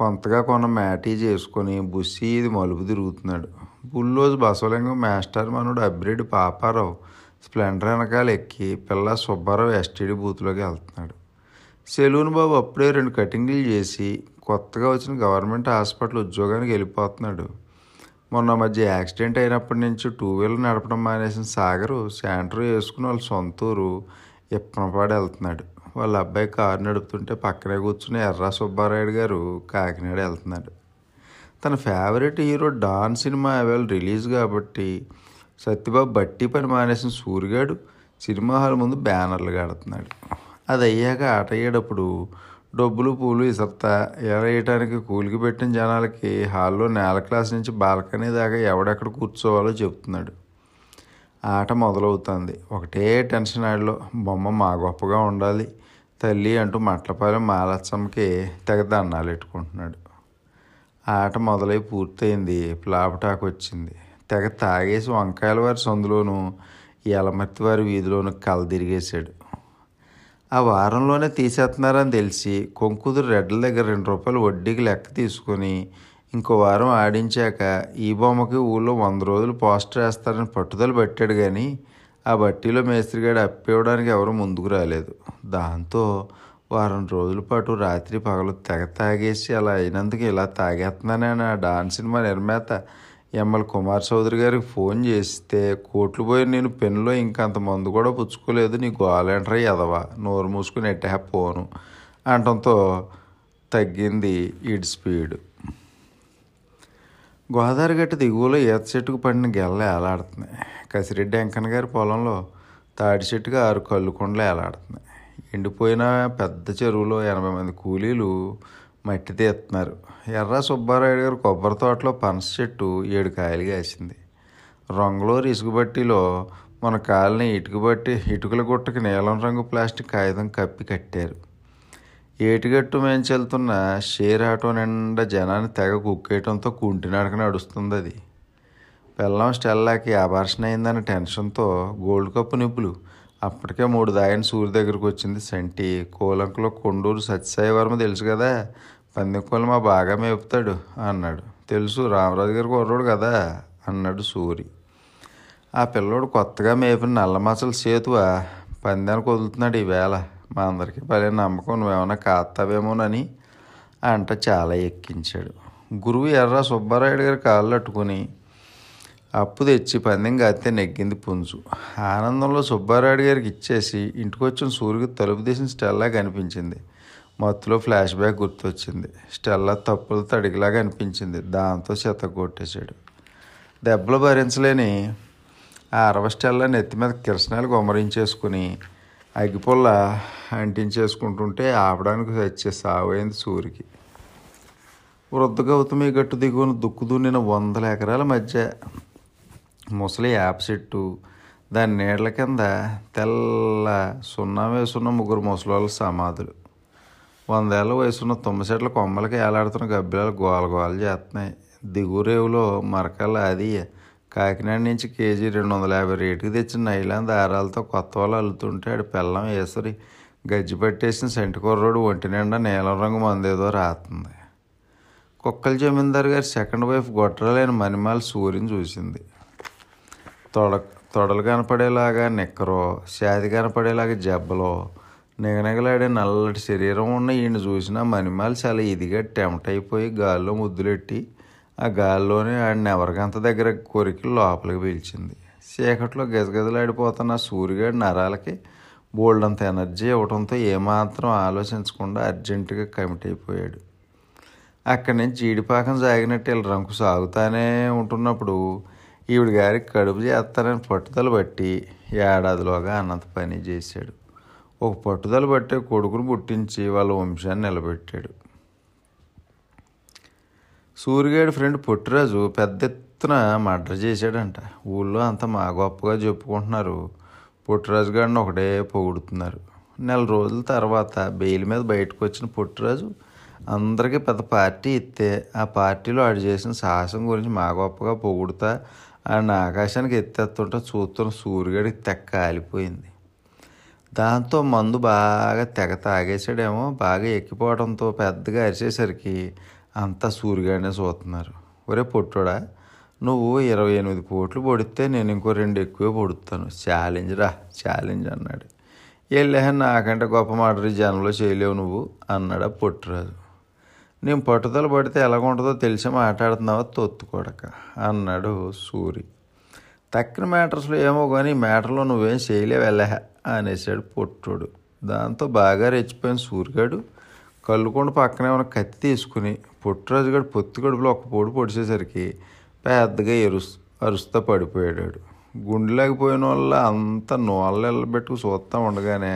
కొంతగా కొన్న మ్యాటీ చేసుకొని బుస్సి ఇది మలుపు తిరుగుతున్నాడు. బుల్లోజు బసవలింగం మాస్టర్ మనోడు అబ్బిరెడ్డి పాపారావు స్ప్లెండర్ వెనకాల ఎక్కి పిల్ల సుబ్బారావు ఎస్టీడీ బూత్లోకి వెళ్తున్నాడు. సెలూన్ బాబు అప్పుడే రెండు కటింగ్లు చేసి కొత్తగా వచ్చిన గవర్నమెంట్ హాస్పిటల్ ఉద్యోగానికి వెళ్ళిపోతున్నాడు. మొన్న మధ్య యాక్సిడెంట్ అయినప్పటి నుంచి టూ వీలర్ నడపడం మానేసిన సాగరు శాంటర్ వేసుకుని వాళ్ళ సొంతూరు ఇప్పనపాడు వెళ్తున్నాడు. వాళ్ళ అబ్బాయి కారు నడుపుతుంటే పక్కనే కూర్చుని ఎర్రా సుబ్బారాయుడు గారు కాకినాడ వెళ్తున్నాడు. తన ఫేవరెట్ హీరో డాన్ సినిమా వేళ రిలీజ్ కాబట్టి సత్యబాబు బట్టి పని మానేసిన సూర్యగాడు సినిమా హాల్ ముందు బ్యానర్లు కడుతున్నాడు. అది అయ్యాక ఆట అయ్యేటప్పుడు డబ్బులు పూలు ఈ సత్తా ఎరేయటానికి కూలికి పెట్టిన జనాలకి హాల్లో నేల క్లాస్ నుంచి బాల్కనీ దాకా ఎవడెక్కడ కూర్చోవాలో చెప్తున్నాడు. ఆట మొదలవుతుంది. ఒకటే టెన్షన్ ఆడిలో. బొమ్మ మా గొప్పగా ఉండాలి తల్లి అంటూ మట్లపాలెం మాలచ్చమ్మకి తెగ దన్నాలు ఎట్టుకుంటున్నాడు. ఆట మొదలై పూర్తయింది. ప్లాపటాకు వచ్చింది. తెగ తాగేసి వంకాయల వారి సందులోనూ ఎలమర్తి వారి వీధిలోనూ కళ్ళ తిరిగేశాడు. ఆ వారంలోనే తీసేస్తున్నారని తెలిసి కొంకుదురు రెడ్ల దగ్గర రెండు రూపాయలు వడ్డీకి లెక్క తీసుకుని ఇంకో వారం ఆడించాక ఈ బొమ్మకి ఊళ్ళో వంద రోజులు పోస్టర్ వేస్తారని పట్టుదల పెట్టాడు. కానీ ఆ బట్టీలో మేస్త్రిగాడు అప్పివ్వడానికి ఎవరు ముందుకు రాలేదు. దాంతో వారం రోజుల పాటు రాత్రి పగలు తెగ తాగేసి అలా అయినందుకు ఇలా తాగేస్తున్నానని ఆ డాన్స్ సినిమా నిర్మాత ఎమ్మెల్ కుమార్ చౌదరి గారికి ఫోన్ చేస్తే కోట్లు పోయి నేను పెన్నులో ఇంకంత మందు కూడా పుచ్చుకోలేదు నీ గోలంటరా ఎదవా నోరు మూసుకుని ఎట్టే పోను అంటంతో తగ్గింది ఈడ్ స్పీడ్. గోదావరి గట్టు దిగువలో ఈత చెట్టుకు పడిన గెల్ల ఏలాడుతున్నాయి. కసిరెడ్డి వెంకన్న గారి పొలంలో తాడి చెట్టుకు ఆరు కళ్ళు కొండలు ఏలాడుతున్నాయి. ఎండిపోయిన పెద్ద చెరువులో ఎనభై మంది కూలీలు మట్టి తీస్తున్నారు. ఎర్ర సుబ్బారాయుడు గారు కొబ్బరి తోటలో పనస చెట్టు ఏడు కాయలు కాసింది. రంగులూరు ఇసుక బట్టిలో మన కాలని ఇటుక బట్టి ఇటుకల గుట్టకి నీలం రంగు ప్లాస్టిక్ కాగితం కప్పి కట్టారు. ఏటిగట్టు మేంచెళ్తున్న షేర్ ఆటో నిండా జనాన్ని తెగ కుక్కేయటంతో కుంటి నడక నడుస్తుంది. అది పెళ్ళం స్టెల్లాకి ఆభర్షణ అయిందన్న టెన్షన్తో గోల్డ్ కప్పు నిప్పులు అప్పటికే మూడు దాయని సూర్య దగ్గరకు వచ్చింది. సంటి కోలంకలో కొండూరు సత్యసాయి వర్మ తెలుసు కదా, పందెంకోలు మా బాగా మేపుతాడు అన్నాడు. తెలుసు రామరాజు గారు కుర్రోడు కదా అన్నాడు సూరి. ఆ పిల్లోడు కొత్తగా మేపిన నల్లమసలు సేతువ పందానికి వదులుతున్నాడు ఈవేళ. మా అందరికీ భలే నమ్మకం, నువ్వేమన్నా కాస్తావేమోనని అంట చాలా ఎక్కించాడు. గురువు ఎర్ర సుబ్బారాయుడు గారు కాళ్ళు అట్టుకుని అప్పు తెచ్చి పందెం కాస్తే నెగ్గింది పుంజు. ఆనందంలో సుబ్బారాయుడు గారికి ఇచ్చేసి ఇంటికొచ్చిన సూర్యుకి తలుపు తీసిన స్టెల్లా కనిపించింది. మత్తులో ఫ్లాష్ బ్యాక్ గుర్తొచ్చింది. స్టెల్లా తప్పులు తడిగిలాగా అనిపించింది. దాంతో చెత్త కొట్టేశాడు. దెబ్బలు భరించలేని ఆ అరవ స్టెల్లా నెత్తి మీద కిరసనాలు గుమ్మరించేసుకుని అగ్గిపుల్ల అంటించేసుకుంటుంటే ఆపడానికి వచ్చే సావు అయింది సూర్యుకి. వృద్ధ గౌతమి గట్టు దిగువను దుక్కు దున్నిన వందల ఎకరాల మధ్య ముసలి యాప చెట్టు దాని నీళ్ల కింద తెల్ల సున్నా వేసున్న ముగ్గురు ముసలివాళ్ళ సమాధులు. వందేళ్ల వయసున్న తుమ్మ చెట్ల కొమ్మలకి ఏలాడుతున్న గబ్బిలాలు గోల గోలు చేస్తున్నాయి. దిగురేవులో మరకల అది కాకినాడ నుంచి కేజీ రెండు వందల యాభై రేటుకి తెచ్చిన నైలాన్ దారాలతో కొత్త వాళ్ళు అల్లుతుంటే ఆడి పిల్లం వేసరి గజ్జి పట్టేసిన సెంటికొర్రోడు ఒంటి నిండా నీలం రంగు మందేదో రాతుంది. కుక్కల జమీందారు గారి సెకండ్ వైఫ్ గొట్టరాలైన మణిమాల సూర్యుని చూసింది. తొడ తొడలు కనపడేలాగా నిక్కరో, శాతి కనపడేలాగా జబ్బలో నిగనగలాడే నల్లటి శరీరం ఉన్న ఈయన చూసినా మణిమాల చాలా ఇదిగా టెమటైపోయి గాల్లో ముద్దులెట్టి ఆ గాల్లోనే ఆడిన ఎవరికంత దగ్గర కోరికలు లోపలికి పీల్చింది. చీకట్లో గజగజలాడిపోతున్న సూర్యుగాడి నరాలకి బోల్డంత ఎనర్జీ ఇవ్వడంతో ఏమాత్రం ఆలోచించకుండా అర్జెంటుగా కమిట్ అయిపోయాడు. అక్కడి నుంచి జీడిపాకం సాగినట్టు ఇలా రంకు సాగుతానే ఉంటున్నప్పుడు ఈవిడ గారికి కడుపు చేస్తానని పట్టుదల బట్టి ఏడాదిలోగా అన్నంత పని చేశాడు. ఒక పట్టుదల బట్టే కొడుకును పుట్టించి వాళ్ళ వంశాన్ని నిలబెట్టాడు. సూర్యగాడి ఫ్రెండ్ పొట్టిరాజు పెద్ద ఎత్తున మర్డర్ చేశాడంట. ఊళ్ళో అంతా మా గొప్పగా చెప్పుకుంటున్నారు. పొట్టిరాజు గారిని ఒకటే పొగుడుతున్నారు. నెల రోజుల తర్వాత బెయిల్ మీద బయటకు వచ్చిన పొట్టిరాజు అందరికీ పెద్ద పార్టీ ఇస్తే ఆ పార్టీలో ఆడు చేసిన సాహసం గురించి మా గొప్పగా పొగుడుతా ఆయన ఆకాశానికి ఎత్తేస్తుంటే చూస్తున్న సూర్యుడికి తెగ కాలిపోయింది. దాంతో మందు బాగా తెగ తాగేసాడేమో బాగా ఎక్కిపోవడంతో పెద్దగా అరిచేసరికి అంతా సూర్యుడినే చూస్తున్నారు. ఒరే పొట్టోడా, నువ్వు ఇరవై ఎనిమిది పోట్లు పొడితే నేను ఇంకో రెండు ఎక్కువే పొడుతాను, ఛాలెంజ్ రా ఛాలెంజ్ అన్నాడు. వెళ్ళే నాకంటే గొప్ప మాటలు జనంలో చేయలేవు నువ్వు అన్నాడు ఆ పొట్టిరాజు. నేను పట్టుదల పడితే ఎలాగుంటుందో తెలిసి మాట్లాడుతున్నావా తొత్తుకోడక అన్నాడు సూరి. తక్కిన మ్యాటర్స్లో ఏమో కానీ మ్యాటర్లో నువ్వేం చేయలేవు వెళ్ళహ అనేసాడు పొట్టుడు. దాంతో బాగా రెచ్చిపోయిన సూర్యుడు కళ్ళుకొండ పక్కనే ఉన్న కత్తి తీసుకుని పొట్టిరాజుగాడు పొత్తు కడుపులో ఒక్క పొడి పొడిచేసరికి పెద్దగా ఎరుస్ అరుస్తా పడిపోయాడు. గుండెలాగిపోయిన వల్ల అంతా నోళ్ళ నిలబెట్టుకు చూస్తూ ఉండగానే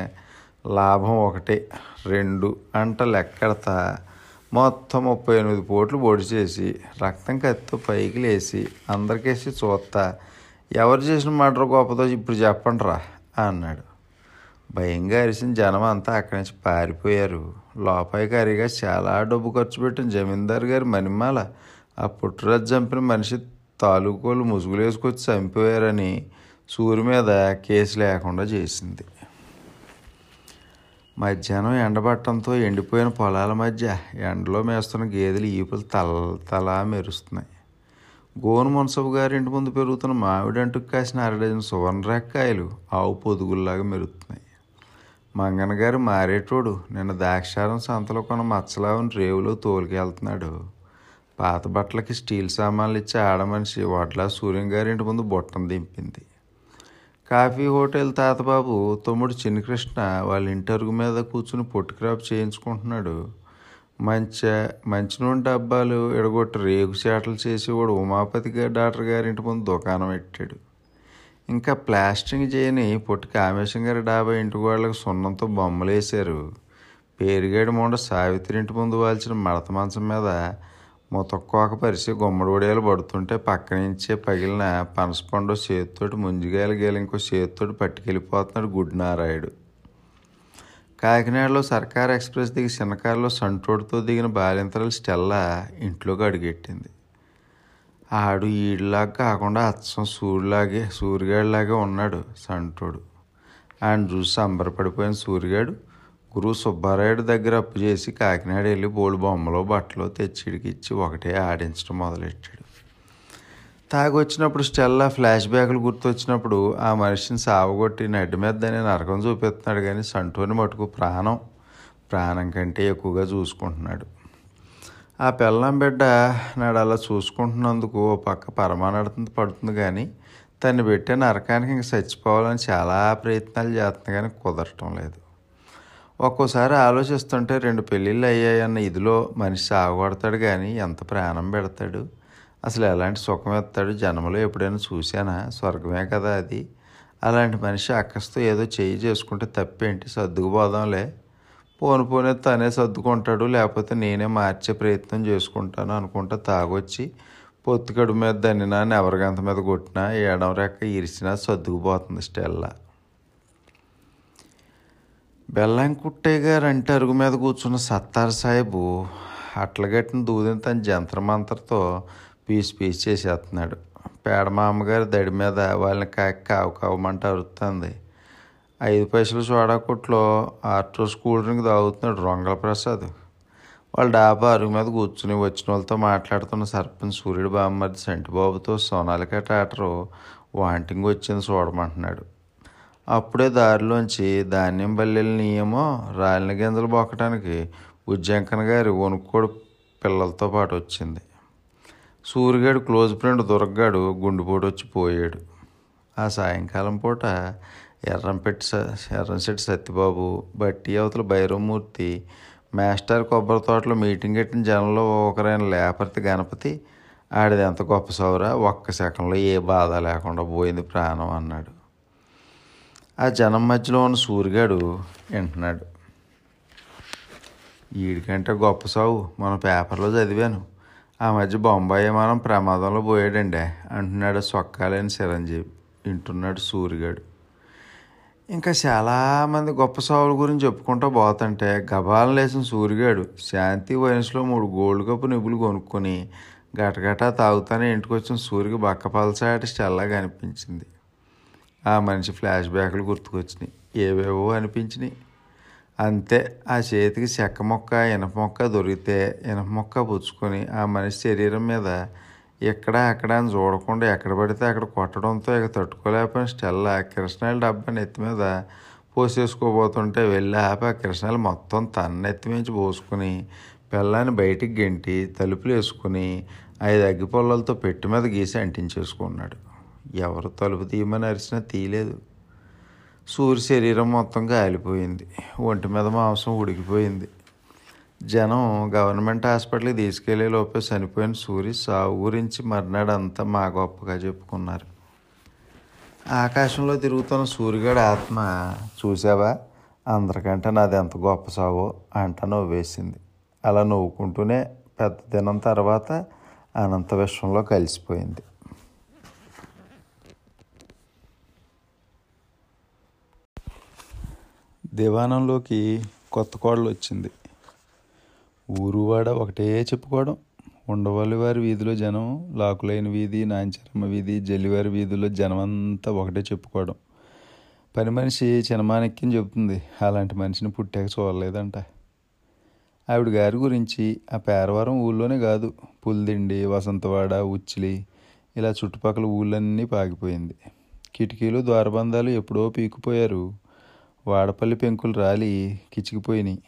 లాభం ఒకటి రెండు అంటలు ఎక్కడతా మొత్తం ముప్పై ఎనిమిది పోట్లు పొడి చేసి రక్తం కత్తితో పైకి లేసి అందరికేసి చూస్తా ఎవరు చేసిన మర్డర్ గొప్పదో ఇప్పుడు చెప్పండిరా అన్నాడు. భయంగా అరిసిన జనం అంతా అక్కడి నుంచి పారిపోయారు. లోపాయికారిగా చాలా డబ్బు ఖర్చు పెట్టిన జమీందారు గారి మణిమాల ఆ పుట్టురాజు చంపిన మనిషి తాలూకోలు ముసుగులేసుకొచ్చి చంపిపోయారని సూరి మీద కేసు లేకుండా చేసింది. మధ్యాహ్నం ఎండబట్టడంతో ఎండిపోయిన పొలాల మధ్య ఎండలో మేస్తున్న గేదెలు ఈపులు తల తలా మెరుస్తున్నాయి. గోను మున్సబు గారి ఇంటి ముందు పెరుగుతున్న మామిడంటు కాసిన అరడజన సువర్ణరేక్కాయలు ఆవు పొదుగుల్లాగా మెరుగుతున్నాయి. మంగన్న గారు మారేటోడు నిన్న ద్రాక్షారం సంతలో కొన్న మచ్చలావుని రేవులో తోలుకెళ్తున్నాడు. పాత బట్టలకి స్టీల్ సామాన్లు ఇచ్చే ఆడమనిషి వడ్లా సూర్యం గారి ఇంటి ముందు బొట్టను దింపింది. కాఫీ హోటల్ తాతబాబు తమ్ముడు చిన్నకృష్ణ వాళ్ళ ఇంటి అరుగు మీద కూర్చుని పొట్టుక్రాప్ చేయించుకుంటున్నాడు. మంచి మంచినూనె డబ్బాలు ఎడగొట్టి రేగు చేటలు చేసేవాడు ఉమాపతి డాక్టర్ గారింటి ముందు దుకాణం పెట్టాడు. ఇంకా ప్లాస్టింగ్ చేయని పొట్టి కామేశం గారి డాబా ఇంటి వాళ్ళకి సున్నంతో బొమ్మలు వేశారు. పేరుగేడు మొండ సావిత్రి ఇంటి ముందు వాల్చిన మడత మంచం మీద ముతక్కోక పరిసి గుమ్మడి వడియాలు పడుతుంటే పక్క నుంచే పగిలిన పనసపండు చేతితోటి ముంజిగాయలు గేలు ఇంకో చేతితోటి పట్టుకెళ్ళిపోతున్నాడు గుడినారాయుడు. కాకినాడలో సర్కార్ ఎక్స్ప్రెస్ దిగి చిన్నకారులో సంటోడుతో దిగిన బాలింతరాలు స్టెల్లా ఇంట్లోకి అడుగెట్టింది. ఆడు ఈడిలాగా కాకుండా అచ్చం సూర్యులాగే సూర్యగాడిలాగే ఉన్నాడు సంటోడు. ఆయన చూసి సంబరపడిపోయిన సూర్యగాడు గురువు సుబ్బారాయుడు దగ్గర అప్పు చేసి కాకినాడ వెళ్ళి బోళ్ళు బొమ్మలో బట్టలో తెచ్చిడికి ఇచ్చి ఒకటే ఆడించడం మొదలెట్టాడు. తాగొచ్చినప్పుడు స్టెల్లా ఫ్లాష్ బ్యాక్లు గుర్తొచ్చినప్పుడు ఆ మనిషిని సావగొట్టి నడ్డి మీద దాన్ని నరకం చూపిస్తున్నాడు కానీ సంటోని మటుకు ప్రాణం ప్రాణం కంటే ఎక్కువగా చూసుకుంటున్నాడు. ఆ పిల్లం బిడ్డ నాడు అలా చూసుకుంటున్నందుకు ఓ పక్క పరమానడుతుంది పడుతుంది కానీ తను పెట్టే నరకానికి ఇంక చచ్చిపోవాలని చాలా ప్రయత్నాలు చేస్తుంది కానీ కుదరటం లేదు. ఒక్కోసారి ఆలోచిస్తుంటే రెండు పెళ్ళిళ్ళు అయ్యాయన్న ఇదిలో మనిషి సాగొడతాడు కానీ ఎంత ప్రాణం పెడతాడు, అసలు ఎలాంటి సుఖం ఎత్తాడు, జన్మలో ఎప్పుడైనా చూసానా, స్వర్గమే కదా అది, అలాంటి మనిషి అక్కస్తో ఏదో చేయి చేసుకుంటే తప్పేంటి, సర్దుకుపోదాంలే, పోను పోనే తనే సర్దుకుంటాడు, లేకపోతే నేనే మార్చే ప్రయత్నం చేసుకుంటాను అనుకుంటా తాగొచ్చి పొత్తుకడు మీద దన్నినా నెవరగంత మీద కొట్టినా ఏడం రెక్క ఇరిచినా సర్దుకుపోతుంది స్టెల్లా. బెల్లంకుట్టయ్య గారు అంటే అరుగు మీద కూర్చున్న సత్తార్ సాహెబు అట్లగట్టిన దూదిని తన జంత్రమంతరతో పీసు పీసు చేసేస్తున్నాడు. పేడ మా అమ్మగారి దడి మీద వాళ్ళని కాకి కావు కావమంటే అరుతుంది. ఐదు పైసలు సోడా కొట్లో ఆర్ట్రోస్ కూల్ డ్రింక్ తాగుతున్నాడు రొంగల ప్రసాద్. వాళ్ళ డాబా అరుగు మీద కూర్చుని వచ్చిన వాళ్ళతో మాట్లాడుతున్న సర్పంచ్ సూర్యుడు బామ్మది సెంటిబాబుతో సోనాలిక టాటరు వాంటింగ్ వచ్చింది చూడమంటున్నాడు. అప్పుడే దారిలోంచి ధాన్యం బల్లెల్ని ఏమో రాలిన గింజలు బొక్కడానికి ఉజ్జంకన గారి వణుకోడు పిల్లలతో పాటు వచ్చింది. సూర్యగాడు క్లోజ్ ఫ్రెండ్ దొరకగాడు గుండెపోటు వచ్చి పోయాడు. ఆ సాయంకాలం పూట ఎర్రంపెట్టి ఎర్రంశెట్టి సత్యబాబు, బట్టి అవతల భైరవమూర్తి, మాస్టర్ కొబ్బరి తోటలో మీటింగ్ పెట్టిన జనంలో ఒకరైన లేపర్తి గణపతి ఆడిది ఎంత గొప్ప సౌర, ఒక్క సెకండ్లో ఏ బాధ లేకుండా పోయింది ప్రాణం అన్నాడు. ఆ జనం మధ్యలో ఉన్న సూర్యగాడు వింటున్నాడు. వీడికంటే గొప్ప సావు మనం పేపర్లో చదివాను, ఆ మధ్య బొంబాయి విమానం ప్రమాదంలో పోయాడండి అంటున్నాడు సొక్కాలేని చిరంజీవి. వింటున్నాడు సూర్యగాడు. ఇంకా చాలామంది గొప్ప సావుల గురించి చెప్పుకుంటూ పోతుంటే గబాలను లేసిన సూర్యగాడు శాంతి వయసులో మూడు గోల్డ్ కప్పు నిపులు కొనుక్కొని గటగటా తాగుతానే ఇంటికి వచ్చిన సూర్యుకి బక్కపలసాటి చల్లగా అనిపించింది. ఆ మనిషి ఫ్లాష్ బ్యాక్లు గుర్తుకొచ్చినాయి, ఏవేవో అనిపించినాయి. అంతే, ఆ చేతికి చెక్క మొక్క ఇనప మొక్క దొరికితే ఇనప మొక్క పుచ్చుకొని ఆ మనిషి శరీరం మీద ఎక్కడ అక్కడ అని చూడకుండా ఎక్కడ పడితే అక్కడ కొట్టడంతో ఇక తట్టుకోలేకపోయిన స్టెల్లా కిరసనాయల డబ్బా నెత్తి మీద పోసేసుకోబోతుంటే వెళ్ళి ఆపి ఆ కిరసనాయలు మొత్తం తన నెత్తి మించి పోసుకుని పిల్లాన్ని బయటికి గెంటి తలుపులు వేసుకుని ఐదు అగ్గి పొల్లలతో పెట్టి మీద గీసి అంటించేసుకున్నాడు. ఎవరు తలుపు తీయమని అరిచినా తీయలేదు. సూర్య శరీరం మొత్తం కాలిపోయింది, ఒంటి మీద మాంసం ఉడికిపోయింది. జనం గవర్నమెంట్ హాస్పిటల్కి తీసుకెళ్లే లోపే చనిపోయిన సూర్య సావు గురించి మర్నాడు అంతా మా గొప్పగా చెప్పుకున్నారు. ఆకాశంలో తిరుగుతున్న సూర్యగాడి ఆత్మ చూసావా అందరికంటే నాది ఎంత గొప్ప సావో అంట నవ్వేసింది. అలా నవ్వుకుంటూనే పెద్ద దినం తర్వాత అనంత విశ్వంలో కలిసిపోయింది. దివానంలోకి కొత్త కోడలు వచ్చింది. ఊరువాడ ఒకటే చెప్పుకోవడం. ఉండవల్లివారి వీధిలో జనం, లాకులైన వీధి, నాంచరమ్మ వీధి, జల్లివారి వీధిలో జనం అంతా ఒకటే చెప్పుకోవడం. పని మనిషి చిన్నమానెక్కిని చెబుతుంది, అలాంటి మనిషిని పుట్టాక చూడలేదంట. ఆవిడ గారి గురించి ఆ పేరవరం ఊళ్ళోనే కాదు, పుల్దిండి, వసంతవాడ, ఉచ్చిలి ఇలా చుట్టుపక్కల ఊళ్ళన్నీ పాగిపోయింది. కిటికీలు ద్వారబంధాలు ఎప్పుడో పీకిపోయారు. వాడపల్లి పెంకులు రాలి కిచికిపోయినాయి.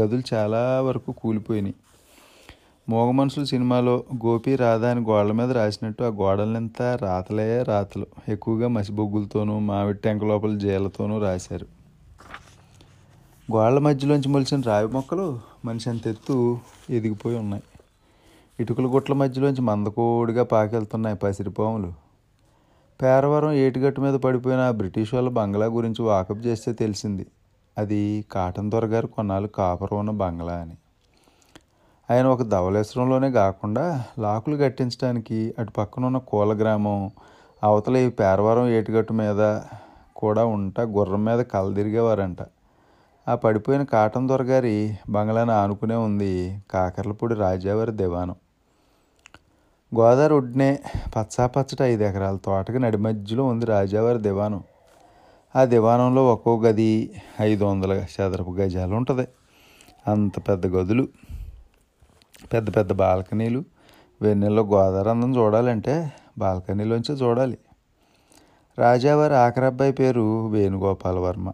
గదులు చాలా వరకు కూలిపోయినాయి. మోగ మనుషులు సినిమాలో గోపి రాధ అని గోడల మీద రాసినట్టు ఆ గోడలంతా రాతలే రాతలు, ఎక్కువగా మసిబొగ్గులతోనూ మామిడి టెంక లోపల జీలతోనూ రాశారు. గోడల మధ్యలోంచి మొలిచిన రావి మొక్కలు మనిషి అంత ఎత్తు ఎదిగిపోయి ఉన్నాయి. ఇటుకల గుట్ల మధ్యలోంచి మందకోడిగా పాకెళ్తున్నాయి పసిరిపాములు. పేరవరం ఏటిగట్టు మీద పడిపోయిన ఆ బ్రిటిష్ వాళ్ళ బంగ్లా గురించి వాకప్ చేస్తే తెలిసింది, అది కాటన్ దొర గారు కొన్నాళ్ళు కాపురం ఉన్న బంగ్లా అని. ఆయన ఒక ధవలేశ్వరంలోనే కాకుండా లాకులు కట్టించడానికి అటు పక్కనున్న కూల గ్రామం అవతల ఈ పేరవరం ఏటిగట్టు మీద కూడా ఉంటా గుర్రం మీద కలదిరిగేవారంట. ఆ పడిపోయిన కాటన్ దొరగారి బంగ్లాను ఆనుకునే ఉంది కాకర్లపూడి రాజావారి దివానం. గోదావరి ఒడ్డునే పచ్చా పచ్చట ఐదు ఎకరాల తోటకి నడి మధ్యలో ఉంది రాజావారి దివానం. ఆ దివానంలో ఒక్కో గది ఐదు వందల చదరపు గజాలు ఉంటుంది. అంత పెద్ద గదులు, పెద్ద పెద్ద బాల్కనీలు. వెన్నెల్లో గోదావరి అందం చూడాలంటే బాల్కనీలోంచి చూడాలి. రాజావారి ఆఖరబ్బాయి పేరు వేణుగోపాల వర్మ.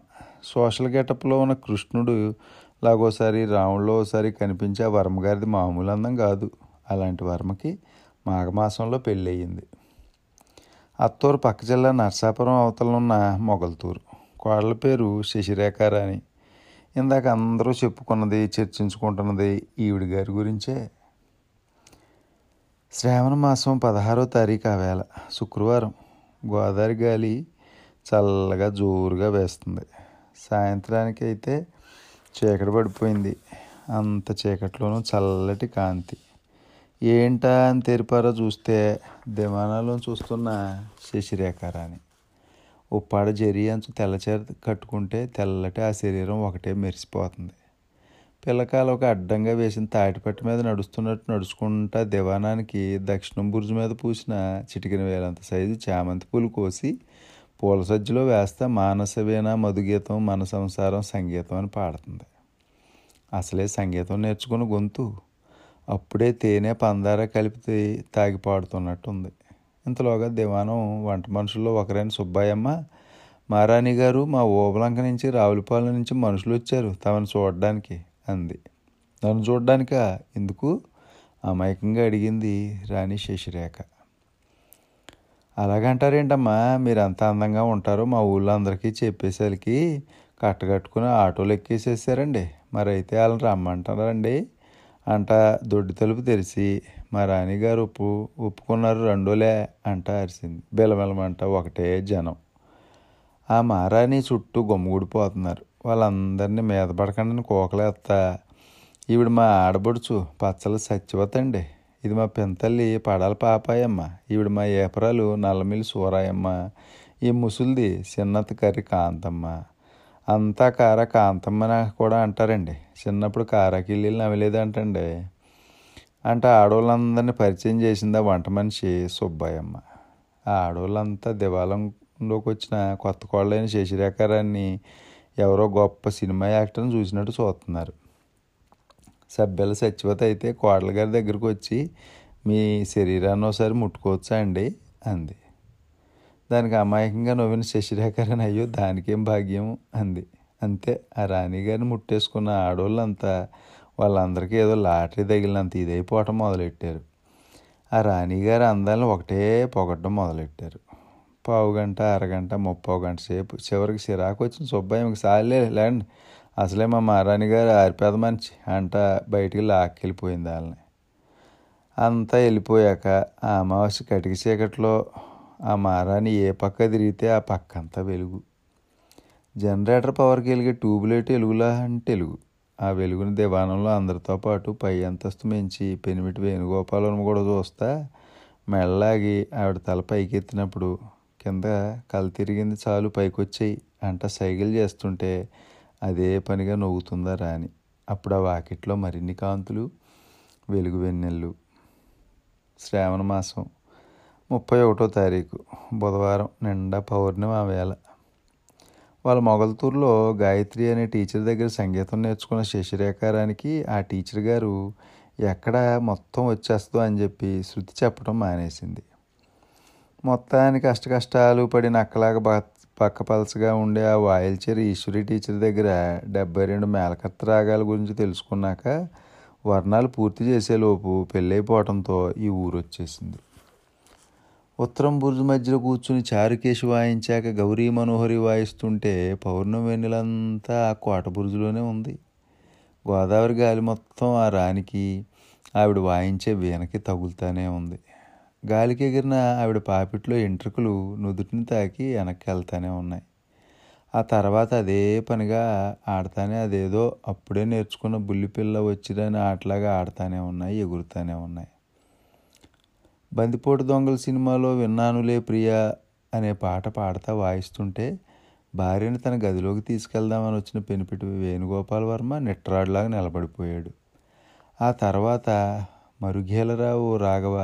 సోషల్ గెటప్లో ఉన్న కృష్ణుడు లాగోసారి, రాముడిలో ఒకసారి కనిపించే వర్మగారిది మామూలు అందం కాదు. అలాంటి వర్మకి మాఘమాసంలో పెళ్ళి అయ్యింది. అత్తూరు పక్క జిల్లా నర్సాపురం అవతలనున్న మొగల్తూరు. కోడల పేరు శశిరేఖారాణి. ఇందాక అందరూ చెప్పుకున్నది, చర్చించుకుంటున్నది ఈవిడ గారి గురించే. శ్రావణ మాసం పదహారో తారీఖు ఆ వేళ శుక్రవారం. గోదావరి గాలి చల్లగా జోరుగా వేస్తుంది. సాయంత్రానికి అయితే చీకటి పడిపోయింది. అంత చీకట్లోనూ చల్లటి కాంతి. ఏంటా అని తెరిపారో చూస్తే దివాణాలను చూస్తున్న శశిరేఖారాణి ఉప్పాడ జరి అంచు తెల్లచీర కట్టుకుంటే తెల్లటి ఆ శరీరం ఒకటే మెరిసిపోతుంది. పిల్లకాయలు ఒక అడ్డంగా వేసిన తాటిపట్టు మీద నడుస్తున్నట్టు నడుచుకుంటా దివాణానికి దక్షిణం బుర్జు మీద పూసిన చిటికిన వేలంత సైజు చామంతి పూలు కోసి పూల సజ్జలో వేస్తా మానసవేణ మధుగీతం మన సంసారం సంగీతం అని పాడుతుంది. అసలే సంగీతం నేర్చుకున్న గొంతు. అప్పుడే తేనె పందార కలిపి తాగి పాడుతున్నట్టుంది. ఇంతలోగా దివాణం వంట మనుషుల్లో ఒకరైన సుబ్బాయమ్మ, "మహారాణి గారు, మా ఓబలంక నుంచి, రావులపాలెం నుంచి మనుషులు వచ్చారు తమను చూడడానికి" అంది. "నన్ను చూడడానిక? ఎందుకు?" అమాయకంగా అడిగింది రాణి శశిరేఖ. "అలాగంటారేంటమ్మా, మీరంత అందంగా ఉంటారో మా ఊళ్ళో అందరికీ చెప్పేసరికి కట్టగట్టుకుని ఆటోలు ఎక్కేసేసారండి. మరైతే వాళ్ళని రమ్మంటారండి" అంట దొడ్డి తలుపు తెరిచి "మా రాణిగారు ఒప్పు ఒప్పుకున్నారు రెండోలే" అంట అరిసింది. బెలమెలమంట ఒకటే జనం. ఆ మహారాణి చుట్టూ గొమ్మగుడిపోతున్నారు. వాళ్ళందరినీ మీద పడకండి కోకలేస్తా, "ఈవిడ మా ఆడబడుచు పచ్చల సత్యవతండి. ఇది మా పెంతల్లి పడాల పాపాయమ్మ. ఈవిడ మా ఏపరాలు నల్లమిల్లి సూరాయమ్మ. ఈ ముసుల్ది చిన్నత కర్రీ కాంతమ్మ. అంతా కార కాంతమ్మ నాకు కూడా అంటారండి. చిన్నప్పుడు కారాకిల్లీలు నవ్వలేదంటండి" అంటే ఆడవాళ్ళందరినీ పరిచయం చేసిందా వంట మనిషి సుబ్బాయమ్మ. ఆ ఆడవాళ్ళంతా దివాలంలోకి వచ్చిన కొత్త కోళ్ళైన శశిరేఖారాన్ని ఎవరో గొప్ప సినిమా యాక్టర్ని చూసినట్టు చూస్తున్నారు. సభ్యుల సత్యవత అయితే కోడల గారి దగ్గరకు వచ్చి "మీ శరీరాన్ని ఒకసారి ముట్టుకోవచ్చా అండి" అంది. దానికి అమాయకంగా నవ్విన శశిరేఖారాన్ని "అయ్యో దానికేం భాగ్యం" అంది. అంతే, ఆ రాణిగారిని ముట్టేసుకున్న ఆడవాళ్ళంతా వాళ్ళందరికీ ఏదో లాటరీ తగిలినంత ఇదైపోవటం మొదలెట్టారు. ఆ రాణిగారి అందాలను ఒకటే పొగట్టడం మొదలెట్టారు. పావు గంట, అరగంట, ముప్పో గంట సేపు చివరికి చిరాకు వచ్చిన సుబ్బాయ్యకి "సార్లే ల్యాండ్, అసలే మా మహారాణి గారు ఆరిపేద మనిషి" అంట బయటికి లాక్కెళ్ళిపోయింది వాళ్ళని. అంతా వెళ్ళిపోయాక ఆ అమావాస్య కటిక చీకట్లో ఆ మహారాణి ఏ పక్క తిరిగితే ఆ పక్క అంతా వెలుగు. జనరేటర్ పవర్కి వెలిగే ట్యూబ్లైట్ వెలుగులా అంటే వెలుగు. ఆ వెలుగుని దివాణంలో అందరితో పాటు పై అంతస్తు మించి పెనిమిటి వేణుగోపాలను కూడా చూస్తా మెళ్ళలాగి ఆవిడ తల పైకెత్తినప్పుడు కింద కళ్ళు తిరిగింది చాలు పైకొచ్చేయి అంట సైకిల్ చేస్తుంటే అదే పనిగా నవ్వుతుందా రాని. అప్పుడు ఆ వాకిట్లో మరిన్ని కాంతులు, వెలుగు వెన్నెళ్ళు. శ్రావణ మాసం ముప్పై ఒకటో తారీఖు బుధవారం, నిండా పౌర్ణమి. ఆ వేళ వాళ్ళ మొగల్తూరులో గాయత్రి అనే టీచర్ దగ్గర సంగీతం నేర్చుకున్న శశిరేఖారానికి ఆ టీచర్ గారు ఎక్కడ మొత్తం వచ్చేస్తుందో అని చెప్పి శృతి చెప్పడం మానేసింది. మొత్తానికి కష్ట కష్టాలు పడి నక్కలాగా పక్క పలసగా ఉండే ఆ వాయిల్చేరి ఈశ్వరి టీచర్ దగ్గర డెబ్బై రెండు మేలకత్త రాగాల గురించి తెలుసుకున్నాక వర్ణాలు పూర్తి చేసేలోపు పెళ్ళైపోవటంతో ఈ ఊరు వచ్చేసింది. ఉత్తరం బుర్జు మధ్యలో కూర్చుని చారుకేశి వాయించాక గౌరీ మనోహరి వాయిస్తుంటే పౌర్ణమి వెన్నెలంతా ఆ కోట బుర్జులోనే ఉంది. గోదావరి గాలి మొత్తం ఆ రానికి, ఆవిడ వాయించే వీణకి తగులుతానే ఉంది. గాలికి ఎగిరిన ఆవిడ పాపిట్లో ఎంట్రుకలు నుదుటిని తాకి వెనక్కి వెళ్తానే ఉన్నాయి. ఆ తర్వాత అదే పనిగా ఆడతానే, అదేదో అప్పుడే నేర్చుకున్న బుల్లిపిల్ల వచ్చిరని ఆటలాగా ఆడతానే ఉన్నాయి, ఎగురుతానే ఉన్నాయి. బందిపోటు దొంగల సినిమాలో విన్నానులే ప్రియా అనే పాట పాడతా వాయిస్తుంటే భార్యను తన గదిలోకి తీసుకెళ్దామని వచ్చిన పెనిపిటి వేణుగోపాల్ వర్మ నిట్రాడులాగా నిలబడిపోయాడు. ఆ తర్వాత మరుగేలరావు రాఘవ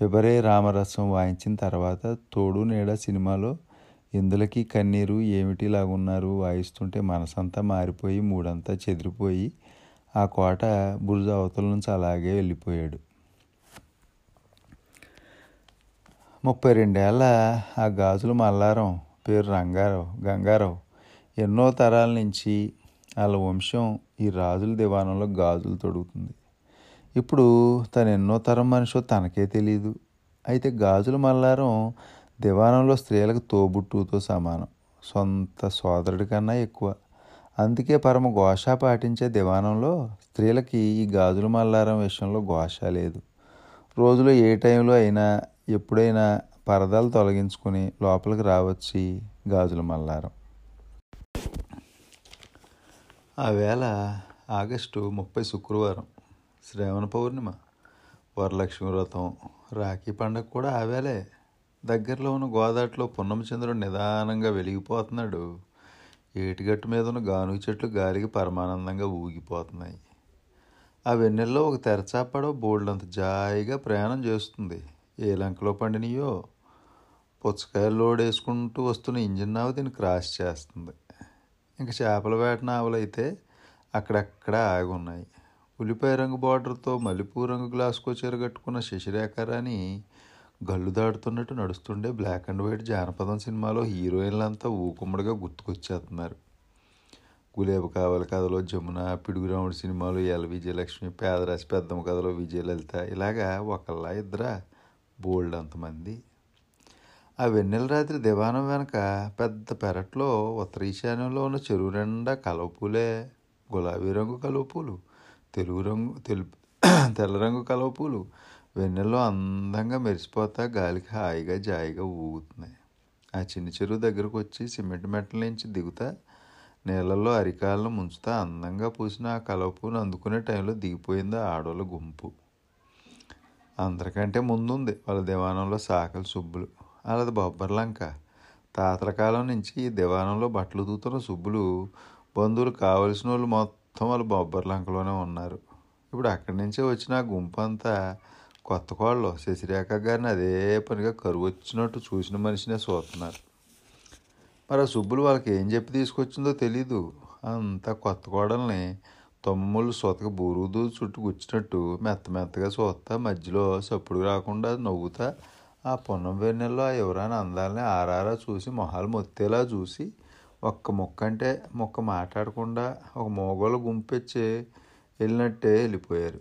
పిబరే రామరసం వాయించిన తర్వాత తోడు నీడ సినిమాలో ఇందులకి కన్నీరు ఏమిటిలాగున్నారు వాయిస్తుంటే మనసంతా మారిపోయి మూడంతా చెదిరిపోయి ఆ కోట బుర్జు అవతల నుంచి అలాగే వెళ్ళిపోయాడు. ముప్పై రెండేళ్ళ ఆ గాజుల మల్లారం పేరు రంగారావు గంగారావు ఎన్నో తరాల నుంచి వాళ్ళ వంశం ఈ రాజుల దివాణంలో గాజులు తొడుగుతుంది. ఇప్పుడు తను ఎన్నో తరం మనిషో తనకే తెలియదు. అయితే గాజుల మల్లారం దివాణంలో స్త్రీలకు తోబుట్టుతో సమానం, సొంత సోదరుడి కన్నా ఎక్కువ. అందుకే పరమ ఘోష పాటించే దివాణంలో స్త్రీలకి ఈ గాజుల మల్లారం విషయంలో ఘోష లేదు. రోజులో ఏ టైంలో అయినా ఎప్పుడైనా పరదాలు తొలగించుకొని లోపలికి రావచ్చి గాజుల మల్లారం. ఆ వేళ ఆగస్టు ముప్పై శుక్రవారం, శ్రావణ పౌర్ణిమ, వరలక్ష్మి వ్రతం, రాఖీ పండగ కూడా ఆ వేళే. దగ్గరలో ఉన్న గోదాట్లో పున్నమచంద్రుడు నిదానంగా వెలిగిపోతున్నాడు. ఏటిగట్టు మీద ఉన్న గానుగ చెట్లు గాలికి పరమానందంగా ఊగిపోతున్నాయి. ఆ వెన్నెల్లో ఒక తెరచాపడో బోల్డంత జాయిగా ప్రయాణం చేస్తుంది. ఏ లంకలో పండినయో పుచ్చకాయలు లోడేసుకుంటూ వస్తున్న ఇంజిన్ నావ దీన్ని క్రాస్ చేస్తుంది. ఇంకా చేపల వేట నావలైతే అక్కడక్కడ ఆగి ఉన్నాయి. ఉల్లిపాయ రంగు బార్డర్తో మల్లెపూ రంగు గ్లాసుకో చీరగట్టుకున్న శశిరేఖారాణి గళ్ళు దాడుతున్నట్టు నడుస్తుండే బ్లాక్ అండ్ వైట్ జానపదం సినిమాలో హీరోయిన్లంతా ఊకుమ్మడిగా గుర్తుకొచ్చేస్తున్నారు. గులేబు కావాలి కథలో జమున, పిడుగురాముడి సినిమాలో ఎల్ విజయలక్ష్మి, పేదరాశి పెద్దమ్మ కథలో విజయలలిత, ఇలాగా ఒకళ్ళ ఇద్దరా బోల్డ్ అంతమంది. ఆ వెన్నెల రాత్రి దివాణం వెనక పెద్ద పెరట్లో ఉత్తర ఈశాన్యంలో ఉన్న చెరువు నిండా కలువ పూలే. గులాబీ రంగు కలువ పూలు, తెలుగు రంగు తెలుపు తెల్ల రంగు కలువ పూలు వెన్నెల్లో అందంగా మెరిసిపోతా గాలికి హాయిగా జాయిగా ఊగుతున్నాయి. ఆ చిన్న చెరువు దగ్గరకు వచ్చి సిమెంట్ మెట్టల నుంచి దిగుతా నీళ్ళల్లో అరికాలను ముంచుతా అందంగా పూసిన ఆ కలువ పూను అందుకునే టైంలో దిగిపోయింది ఆడోళ్ళ గుంపు. అందరికంటే ముందుంది వాళ్ళ దివాణంలో సాకల సుబ్బులు. వాళ్ళది బొబ్బర్ లంక. తాతల కాలం నుంచి ఈ దివాణంలో బట్టలు తూతున్న సుబ్బులు బంధువులు కావలసిన వాళ్ళు మొత్తం వాళ్ళు బొబ్బర్ లంకలోనే ఉన్నారు. ఇప్పుడు అక్కడి నుంచే వచ్చిన గుంపు అంతా కొత్త కోళ్ళు శశిరేఖ గారిని అదే పనిగా కరువు వచ్చినట్టు చూసిన మనిషినే చూస్తున్నారు. మరి ఆ సుబ్బులు వాళ్ళకి ఏం చెప్పి తీసుకొచ్చిందో తెలీదు. అంతా కొత్త కోడల్ని తమ్ముళ్ళు సొతక బూరుదు చుట్టూ గుచ్చినట్టు మెత్త మెత్తగా చూస్తా మధ్యలో సప్పుడు రాకుండా నవ్వుతా ఆ పొన్నం వెన్నెల్లో ఆ ఎవరైనా అందాలని ఆరారా చూసి మొహాలు మొత్తేలా చూసి ఒక్క మొక్క అంటే మొక్క మాట్లాడకుండా ఒక మోగోళ్ళు గుంపెచ్చి వెళ్ళినట్టే వెళ్ళిపోయారు.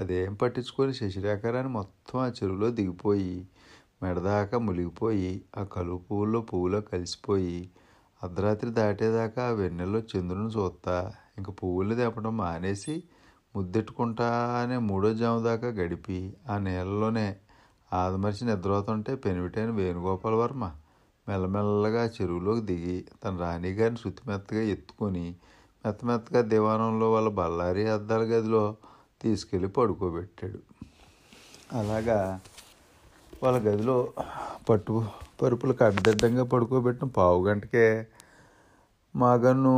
అదేం పట్టించుకొని శశిరేఖారాన్ని మొత్తం ఆ చెరువులో దిగిపోయి మెడదాకా మునిగిపోయి ఆ కలుపు పువ్వుల్లో పువ్వులో కలిసిపోయి అర్ధరాత్రి దాటేదాకా ఆ వెన్నెల్లో చంద్రుని చూస్తా ఇంక పువ్వులు తెప్పడం మానేసి ముద్దెట్టుకుంటానే మూడో జాము దాకా గడిపి ఆ నీళ్ళలోనే ఆదమర్చి నిద్రపోతుంటే పెనివిటైన వేణుగోపాల్ వర్మ మెల్లమెల్లగా చెరువులోకి దిగి తన రాణిగారిని శుతిమెత్తగా ఎత్తుకొని మెత్తమెత్తగా దివాణంలో వాళ్ళ బళ్ళారి అద్దాల గదిలో తీసుకెళ్ళి పడుకోబెట్టాడు. అలాగా వాళ్ళ గదిలో పట్టు పరుపులకు అడ్డడ్డంగా పడుకోబెట్టిన పావు గంటకే మాగన్ను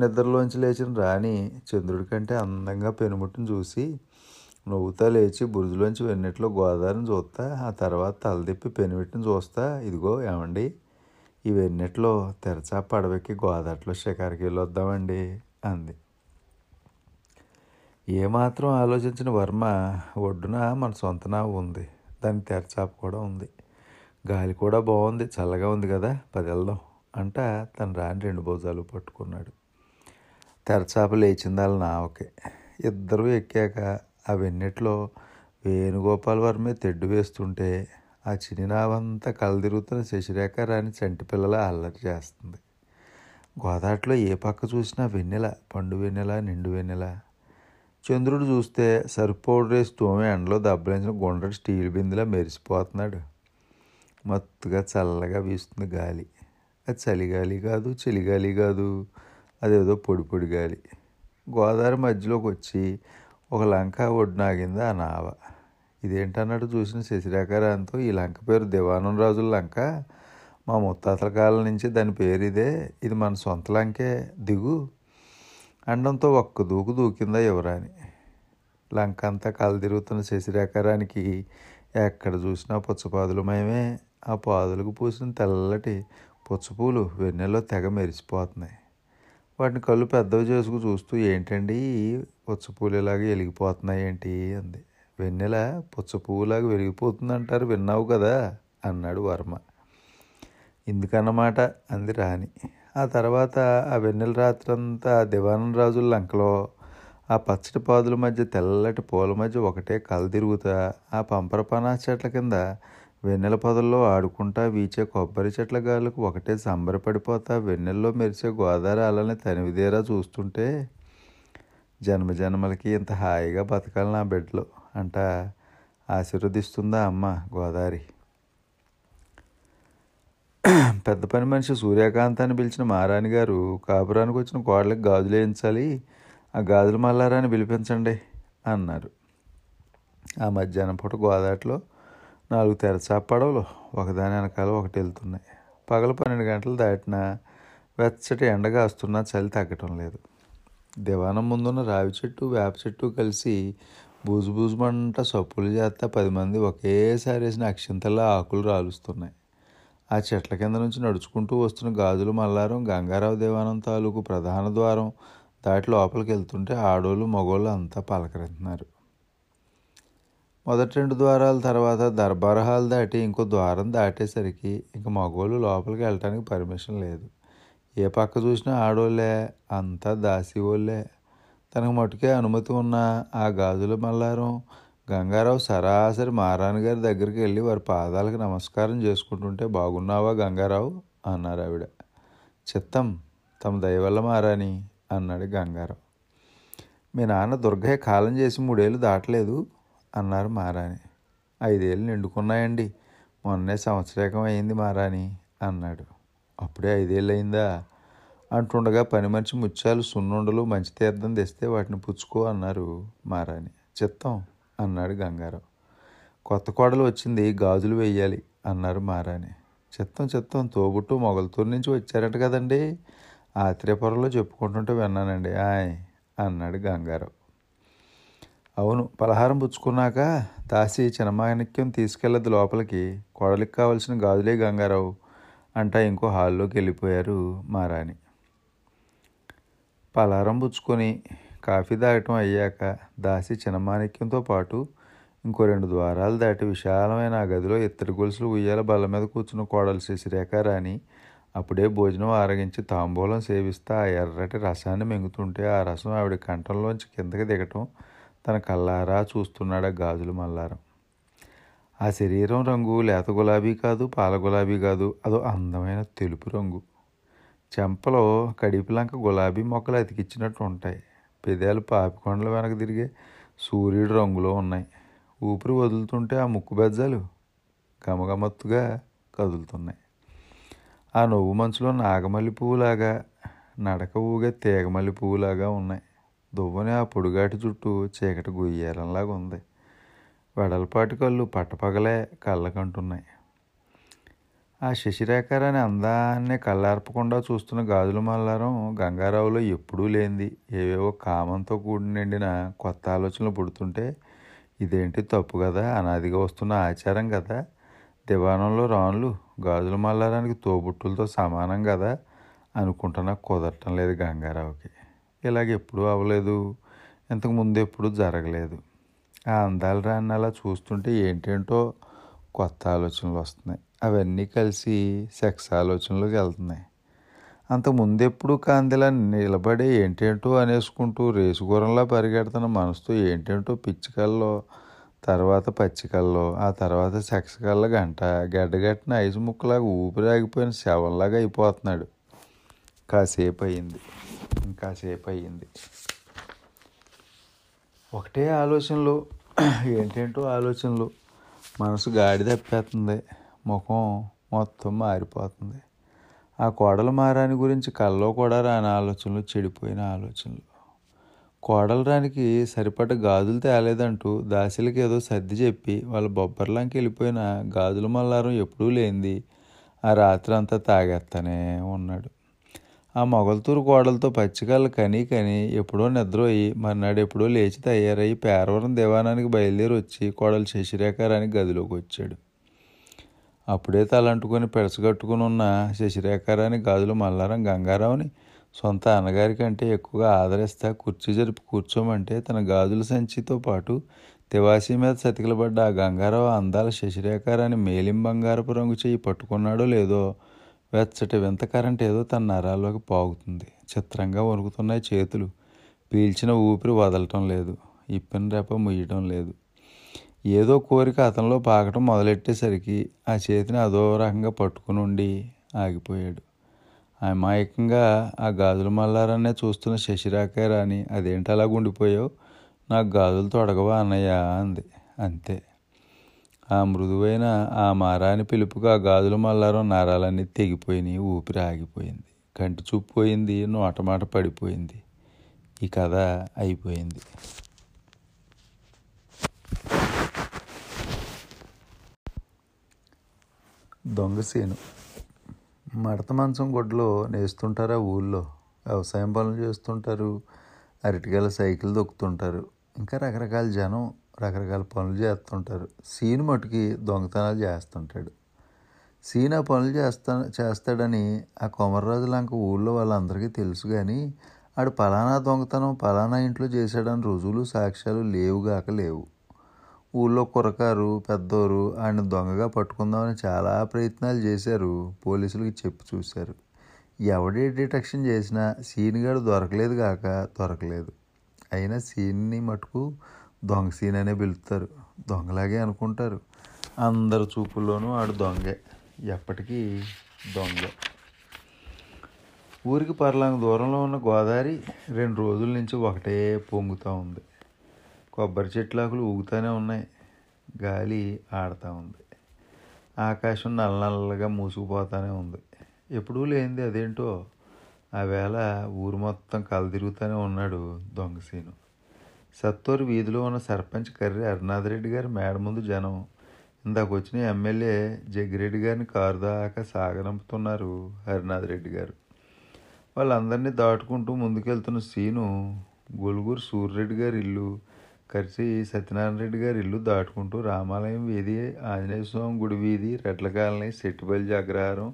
నిద్రలోంచి లేచిన రాణి చంద్రుడి కంటే అందంగా పెనుముట్టును చూసి నవ్వుతా లేచి బురుజులోంచి వెన్నెట్లో గోదావరిని చూస్తా, ఆ తర్వాత తలదిప్పి పెనుమిట్టిని చూస్తా, ఇదిగో ఏమండి ఈ వెన్నెట్లో తెరచా పడవెక్కి గోదావరిలో షికారికి వెళ్ళొద్దామండి అంది. ఏమాత్రం ఆలోచించిన వర్మ, ఒడ్డున మన సొంత నావ ఉంది, దాని తెరచాప కూడా ఉంది, గాలి కూడా బాగుంది, చల్లగా ఉంది కదా పది వెళ్దాం అంట తన రాని రెండు భుజాలు పట్టుకున్నాడు. తెరచాప లేచింది వాళ్ళ నావకే. ఇద్దరూ ఎక్కాక ఆ వెన్నెట్లో వేణుగోపాల్ వర్మే తెడ్డు వేస్తుంటే ఆ చినినావంతా కలదిరుగుతున్న శశిరేఖ రాని చంటిపిల్లల అల్లరి చేస్తుంది. గోదాట్లో ఏ పక్క చూసినా వెన్నెల, పండు వెన్నెల, నిండు వెన్నెల. చంద్రుడు చూస్తే సర్ఫ్ పౌడర్ వేసి తోమే ఎండలో దెబ్బలించిన గుండ్రటి స్టీల్ బిందెలా మెరిసిపోతున్నాడు. మత్తుగా చల్లగా వీస్తుంది గాలి. అది చలిగాలి కాదు, చలిగాలి కాదు, అదేదో పొడి పొడి గాలి. గోదావరి మధ్యలోకి వచ్చి ఒక లంక ఒడ్డునాగింది ఆ నావ. ఇదేంటన్నట్టు చూసిన శశిరేఖారాంతో, ఈ లంక పేరు దివాణం రాజుల లంక, మా ముత్తాతల కాలం నుంచి దాని పేరు ఇదే, ఇది మన సొంత లంకే, దిగు అండంతో ఒక్క దూకు దూకిందా యువరాని. లంక అంతా కలదిరుగుతున్న శశిరేఖారానికి ఎక్కడ చూసినా పుచ్చపాదులమయమే. ఆ పాదులకు పూసిన తెల్లటి పుచ్చపూలు వెన్నెల్లో తెగ మెరిసిపోతున్నాయి. వాటిని కళ్ళు పెద్దవి చేసుకు చూస్తూ, ఏంటండి పుచ్చపూలులాగా వెలిగిపోతున్నాయి ఏంటి అంది. వెన్నెల పుచ్చపూలాగా వెలిగిపోతుందంటారు, విన్నావు కదా అన్నాడు వర్మ. ఎందుకన్నమాట అంది రాణి. ఆ తర్వాత ఆ వెన్నెల రాత్రంతా దివాణం రాజుల లంకలో ఆ పచ్చటి పాదుల మధ్య, తెల్లటి పూల మధ్య ఒకటే కలదిరుగుతా ఆ పంపర పనాస చెట్ల కింద వెన్నెల పొదల్లో ఆడుకుంటా వీచే కొబ్బరి చెట్ల గాలకు ఒకటే సంబరపడిపోతా వెన్నెల్లో మెరిసే గోదావరి అలానే తనివిదేరా చూస్తుంటే, జన్మజన్మలకి ఇంత హాయిగా బతకాలి నా బిడ్డలో అంట ఆశీర్వదిస్తుందా అమ్మ గోదావరి. పెద్ద పని మనిషి సూర్యకాంతాన్ని పిలిచిన మారాణి గారు, కాపురానికి వచ్చిన కోడలకు గాజులు వేయించాలి, ఆ గాజులు మల్లారాన్ని పిలిపించండి అన్నారు. ఆ మధ్యాహ్నం పూట గోదావరిలో నాలుగు తెరచాప పడవలు ఒకదాని వెనకాల ఒకటి వెళ్తున్నాయి. పగలు పన్నెండు గంటలు దాటినా వెచ్చటి ఎండగా వస్తున్నా చలి తగ్గటం లేదు. దివాణం ముందున్న రావి చెట్టు, వేప చెట్టు కలిసి బూజు బూజుమంట సప్పులు చేస్తా పది మంది ఒకేసారి వేసిన అక్షింతల్లా ఆకులు రాలుస్తున్నాయి. ఆ చెట్ల కింద నుంచి నడుచుకుంటూ వస్తున్న గాజులు మల్లారం గంగారావు దివాణం తాలూకు ప్రధాన ద్వారం దాటి లోపలికి వెళ్తుంటే ఆడోళ్ళు మగోళ్ళు అంతా పలకరిస్తున్నారు. మొదటి రెండు ద్వారాల తర్వాత దర్బార్ హాల్ దాటి ఇంకో ద్వారం దాటేసరికి ఇంక మగోళ్ళు లోపలికి వెళ్ళటానికి పర్మిషన్ లేదు. ఏ పక్క చూసినా ఆడోళ్ళే, అంతా దాసివోళ్ళే. తనకు మటుకే అనుమతి ఉన్న ఆ గాజుల మల్లారం గంగారావు సరాసరి మారాణి గారి దగ్గరికి వెళ్ళి వారి పాదాలకు నమస్కారం చేసుకుంటుంటే, బాగున్నావా గంగారావు అన్నారు ఆవిడ. చిత్తం, తమ దయవల్ల మారాణి అన్నాడు గంగారావు. మీ నాన్న దుర్గయ్య కాలం చేసి మూడేళ్ళు దాటలేదు అన్నారు మారాణి. ఐదేళ్ళు నిండుకున్నాయండి, మొన్నే సంవత్సరేకం అయింది మారాణి అన్నాడు. అప్పుడే ఐదేళ్ళు అయిందా అంటుండగా పని మనిషి ముత్యాలు సున్నుండలు మంచి తీర్థం తెస్తే వాటిని పుచ్చుకో అన్నారు మారాణి. చిత్తం అన్నాడు గంగారావు. కొత్త కోడలు వచ్చింది, గాజులు వేయాలి అన్నారు మారాణి. చిత్తం చిత్తం, తోబుట్టు మొగలతూరు నుంచి వచ్చారంట కదండి, ఆత్రేయపురంలో చెప్పుకుంటుంటే విన్నానండి ఆయ్ అన్నాడు గంగారావు. అవును, పలహారం పుచ్చుకున్నాక దాసి చినమాణిక్యం తీసుకెళ్ళదు లోపలికి, కోడలికి కావలసిన గాజులే గంగారావు అంటా ఇంకో హాల్లోకి వెళ్ళిపోయారు మారాణి. పలహారం పుచ్చుకొని కాఫీ తాగటం అయ్యాక దాసి చినమాణిక్యంతో పాటు ఇంకో రెండు ద్వారాలు దాటి విశాలమైన ఆ గదిలో ఇత్తడి గొలుసులు ఉయ్యాల బల్ల మీద కూర్చున్న కోడలు శశిరేఖ రాణి అప్పుడే భోజనం ఆరగించి తాంబూలం సేవిస్తా ఆ ఎర్రటి రసాన్ని మింగుతుంటే ఆ రసం ఆవిడ కంఠంలోంచి కిందకి దిగటం తన కళ్ళారా చూస్తున్నాడు గాజులు మల్లారం. ఆ శరీరం రంగు లేత గులాబీ కాదు, పాల గులాబీ కాదు, అదో అందమైన తెలుపు రంగు. చెంపలో కడిపిలంక గులాబీ మొక్కలు అతికిచ్చినట్టు ఉంటాయి. పెదాలు పాపికొండల వెనక తిరిగే సూర్యుడు రంగులో ఉన్నాయి. ఊపిరి వదులుతుంటే ఆ ముక్కు బెజ్జాలు గమగమత్తుగా కదులుతున్నాయి. ఆ నువ్వు మంచులో నాగమల్లి పువ్వులాగా, నడక ఊగే తీగమల్లి పువ్వులాగా ఉన్నాయి. దువ్వని ఆ పొడుగాటి చుట్టూ చీకటి గుయ్యాలంలాగా ఉంది. వెడలపాటి కళ్ళు పట్టపగలే కళ్ళకంటున్నాయి. ఆ శశిరేఖరాన్ని అందాన్ని కళ్ళార్పకుండా చూస్తున్న గాజుల మల్లారం గంగారావులో ఎప్పుడూ లేనిది. ఏవేవో కామంతో కూడి నిండిన కొత్త ఆలోచనలు పుడుతుంటే ఇదేంటి తప్పు కదా, అనాదిగా వస్తున్న ఆచారం కదా, దివాణంలో రాణులు గాజుల మల్లారానికి తోబుట్టులతో సమానం కదా అనుకుంటున్నా కుదరటం లేదు గంగారావుకి. ఇలాగెప్పుడూ అవ్వలేదు, ఇంతకుముందు ఎప్పుడూ జరగలేదు. ఆ అందాల రాణి అలా చూస్తుంటే ఏంటేంటో కొత్త ఆలోచనలు వస్తున్నాయి. అవన్నీ కలిసి సెక్స్ ఆలోచనలోకి వెళ్తున్నాయి. అంతకుముందు ఎప్పుడు కాంతిలా నిలబడి ఏంటేంటో అనేసుకుంటూ రేసుగూరంలా పరిగెడుతున్న మనసుతో ఏంటేంటో పిచ్చికల్లో, తర్వాత పచ్చికల్లో, ఆ తర్వాత సెక్స్ కళ్ళ గంట గడ్డగట్టిన ఐసు ముక్కలాగా ఊపిరాగిపోయిన శవంలాగా అయిపోతున్నాడు. కాసేపు అయింది, ఇంకాసేపు అయ్యింది. ఒకటే ఆలోచనలు, ఏంటేంటో ఆలోచనలు. మనసు గాడి తప్పేస్తుంది, ముఖం మొత్తం మారిపోతుంది. ఆ కోడలు మారాని గురించి కల్లో కూడా రాని ఆలోచనలు, చెడిపోయిన ఆలోచనలు. కోడలు రానికి సరిపడ్డ గాజులు తేలేదంటూ దాసీలకి ఏదో సర్ది చెప్పి వాళ్ళ బొబ్బర్లాంకి వెళ్ళిపోయిన గాజుల మల్లారం ఎప్పుడూ లేనిది ఆ రాత్రి అంతా తాగేస్తానే ఉన్నాడు. ఆ మొగల్తూరు కోడలతో పచ్చికళ్ళు కనీ కని ఎప్పుడో నిద్ర అయ్యి మర్నాడు ఎప్పుడో లేచి తయారయ్యి పేరవరం దేవాణానికి బయలుదేరి వచ్చి కోడలు శశిరేఖరానికి గదిలోకి వచ్చాడు. అప్పుడే తలంటుకొని పెడసగట్టుకుని ఉన్న శశిరేఖరాన్ని గాజుల మల్లారం గంగారావుని సొంత అన్నగారి కంటే ఎక్కువగా ఆదరిస్తా కుర్చీ జరిపి కూర్చోమంటే తన గాజుల సంచితో పాటు తివాసీ మీద సతికిలబడ్డ ఆ గంగారావు అందాల శశిరేఖరాన్ని మేలిం బంగారపు రంగు చేయి పట్టుకున్నాడో లేదో వెచ్చటి వింత కరెంట్ ఏదో తన నరాల్లోకి పాగుతుంది. చిత్రంగా వణుకుతున్నాయి చేతులు, పీల్చిన ఊపిరి వదలటం లేదు, ఇప్పిన రెప్ప ముయ్యటం లేదు. ఏదో కోరిక అతనిలో పాకటం మొదలెట్టేసరికి ఆ చేతిని అదో రకంగా పట్టుకుని ఉండి ఆగిపోయాడు. అమాయకంగా ఆ గాజుల మల్లారాన్నే చూస్తున్న శశిరేఖ రాణి అదేంటి అలాగ ఉండిపోయావు, నాకు గాజులు తొడగవా అన్నయ్యా అంది. అంతే, ఆ మృదువైన ఆ మారాని పిలుపుగా ఆ గాజుల మల్లారం నరాలన్నీ తెగిపోయినాయి, ఊపిరి ఆగిపోయింది, కంటి చూపు పోయింది, నోటమాట పడిపోయింది. ఈ కథ అయిపోయింది. దొంగసేను మడత మంచం గొడ్లో నేస్తుంటారా ఊళ్ళో, వ్యవసాయం పనులు చేస్తుంటారు, అరటికాయల సైకిల్ దొక్కుతుంటారు, ఇంకా రకరకాల జనం రకరకాల పనులు చేస్తుంటారు. సీను మటుకి దొంగతనాలు చేస్తుంటాడు. సీను ఆ పనులు చేస్తా చేస్తాడని ఆ కొమర్రాజు లంక ఊళ్ళో వాళ్ళందరికీ తెలుసు. కానీ ఆడు పలానా దొంగతనం పలానా ఇంట్లో చేశాడని రుజువులు సాక్ష్యాలు లేవుగాక లేవు. ఊళ్ళో కుర్రకారు పెద్దోరు ఆయన దొంగగా పట్టుకుందామని చాలా ప్రయత్నాలు చేశారు, పోలీసులకి చెప్పి చూశారు. ఎవడే డిటెక్షన్ చేసినా సీన్గాడు దొరకలేదు కాక దొరకలేదు. అయినా సీన్ని మటుకు దొంగ సీన్ అనే పిలుస్తారు, దొంగలాగే అనుకుంటారు. అందరి చూపుల్లోనూ ఆడు దొంగే, ఎప్పటికీ దొంగే. ఊరికి పర్లాంగ దూరంలో ఉన్న గోదావరి రెండు రోజుల నుంచి ఒకటే పొంగుతూ ఉంది. కొబ్బరి చెట్లాకులు ఊగుతూనే ఉన్నాయి, గాలి ఆడుతూ ఉంది, ఆకాశం నల్ల నల్లగా మూసుకుపోతూనే ఉంది. ఎప్పుడూ లేనిది అదేంటో ఆ వేళ ఊరు మొత్తం కళ్ళ తిరుగుతూనే ఉన్నాడు దొంగసీను. సత్తూరు వీధిలో ఉన్న సర్పంచ్ కర్రీ అరుణాథరెడ్డి గారి మేడ ముందు జనం ఇందాకొచ్చిన ఎమ్మెల్యే జగ్గిరెడ్డి గారిని కారు దాకా సాగనంపుతున్నారు అరుణాథరెడ్డి గారు. వాళ్ళందరినీ దాటుకుంటూ ముందుకెళ్తున్న సీను గొలుగురు సూర్యరెడ్డి గారి ఇల్లు, కరిసి సత్యనారాయణ రెడ్డి గారి ఇల్లు దాటుకుంటూ రామాలయం వీధి, ఆంజనేయ స్వామి గుడి వీధి, రెడ్ల కాలనీ, సెట్టిబయలు అగ్రహారం,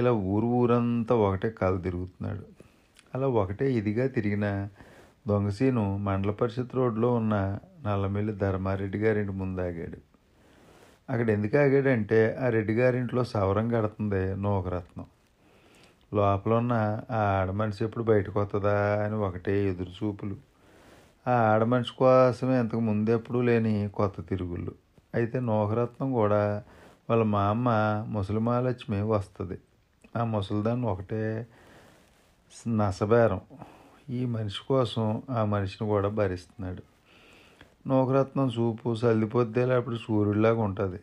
ఇలా ఊరు ఊరంతా ఒకటే కాలు తిరుగుతున్నాడు. అలా ఒకటే ఇదిగా తిరిగిన దొంగసీను మండల పరిషత్ రోడ్లో ఉన్న నల్లమిల్లి ధర్మారెడ్డి గారింటి ముందు ఆగాడు. అక్కడ ఎందుకు ఆగాడంటే ఆ రెడ్డి గారింట్లో సవరం కడుతుంది నూకరత్నం. లోపల ఉన్న ఆ ఆడమనిషి ఎప్పుడు బయటకు వస్తుందా అని ఒకటే ఎదురు చూపులు, ఆ ఆడమనిషి కోసమే ఇంతకు ముందెప్పుడూ లేని కొత్త తిరుగుళ్ళు. అయితే నూకరత్నం కూడా వాళ్ళ మా అమ్మ ముసలిమాలక్ష్మి వస్తుంది. ఆ ముసలిదాన్ని ఒకటే నసబేరం, ఈ మనిషి కోసం ఆ మనిషిని కూడా భరిస్తున్నాడు. నూకరత్నం చూపు సల్లిపోద్దేలా అప్పుడు సూర్యుడిలాగా ఉంటుంది.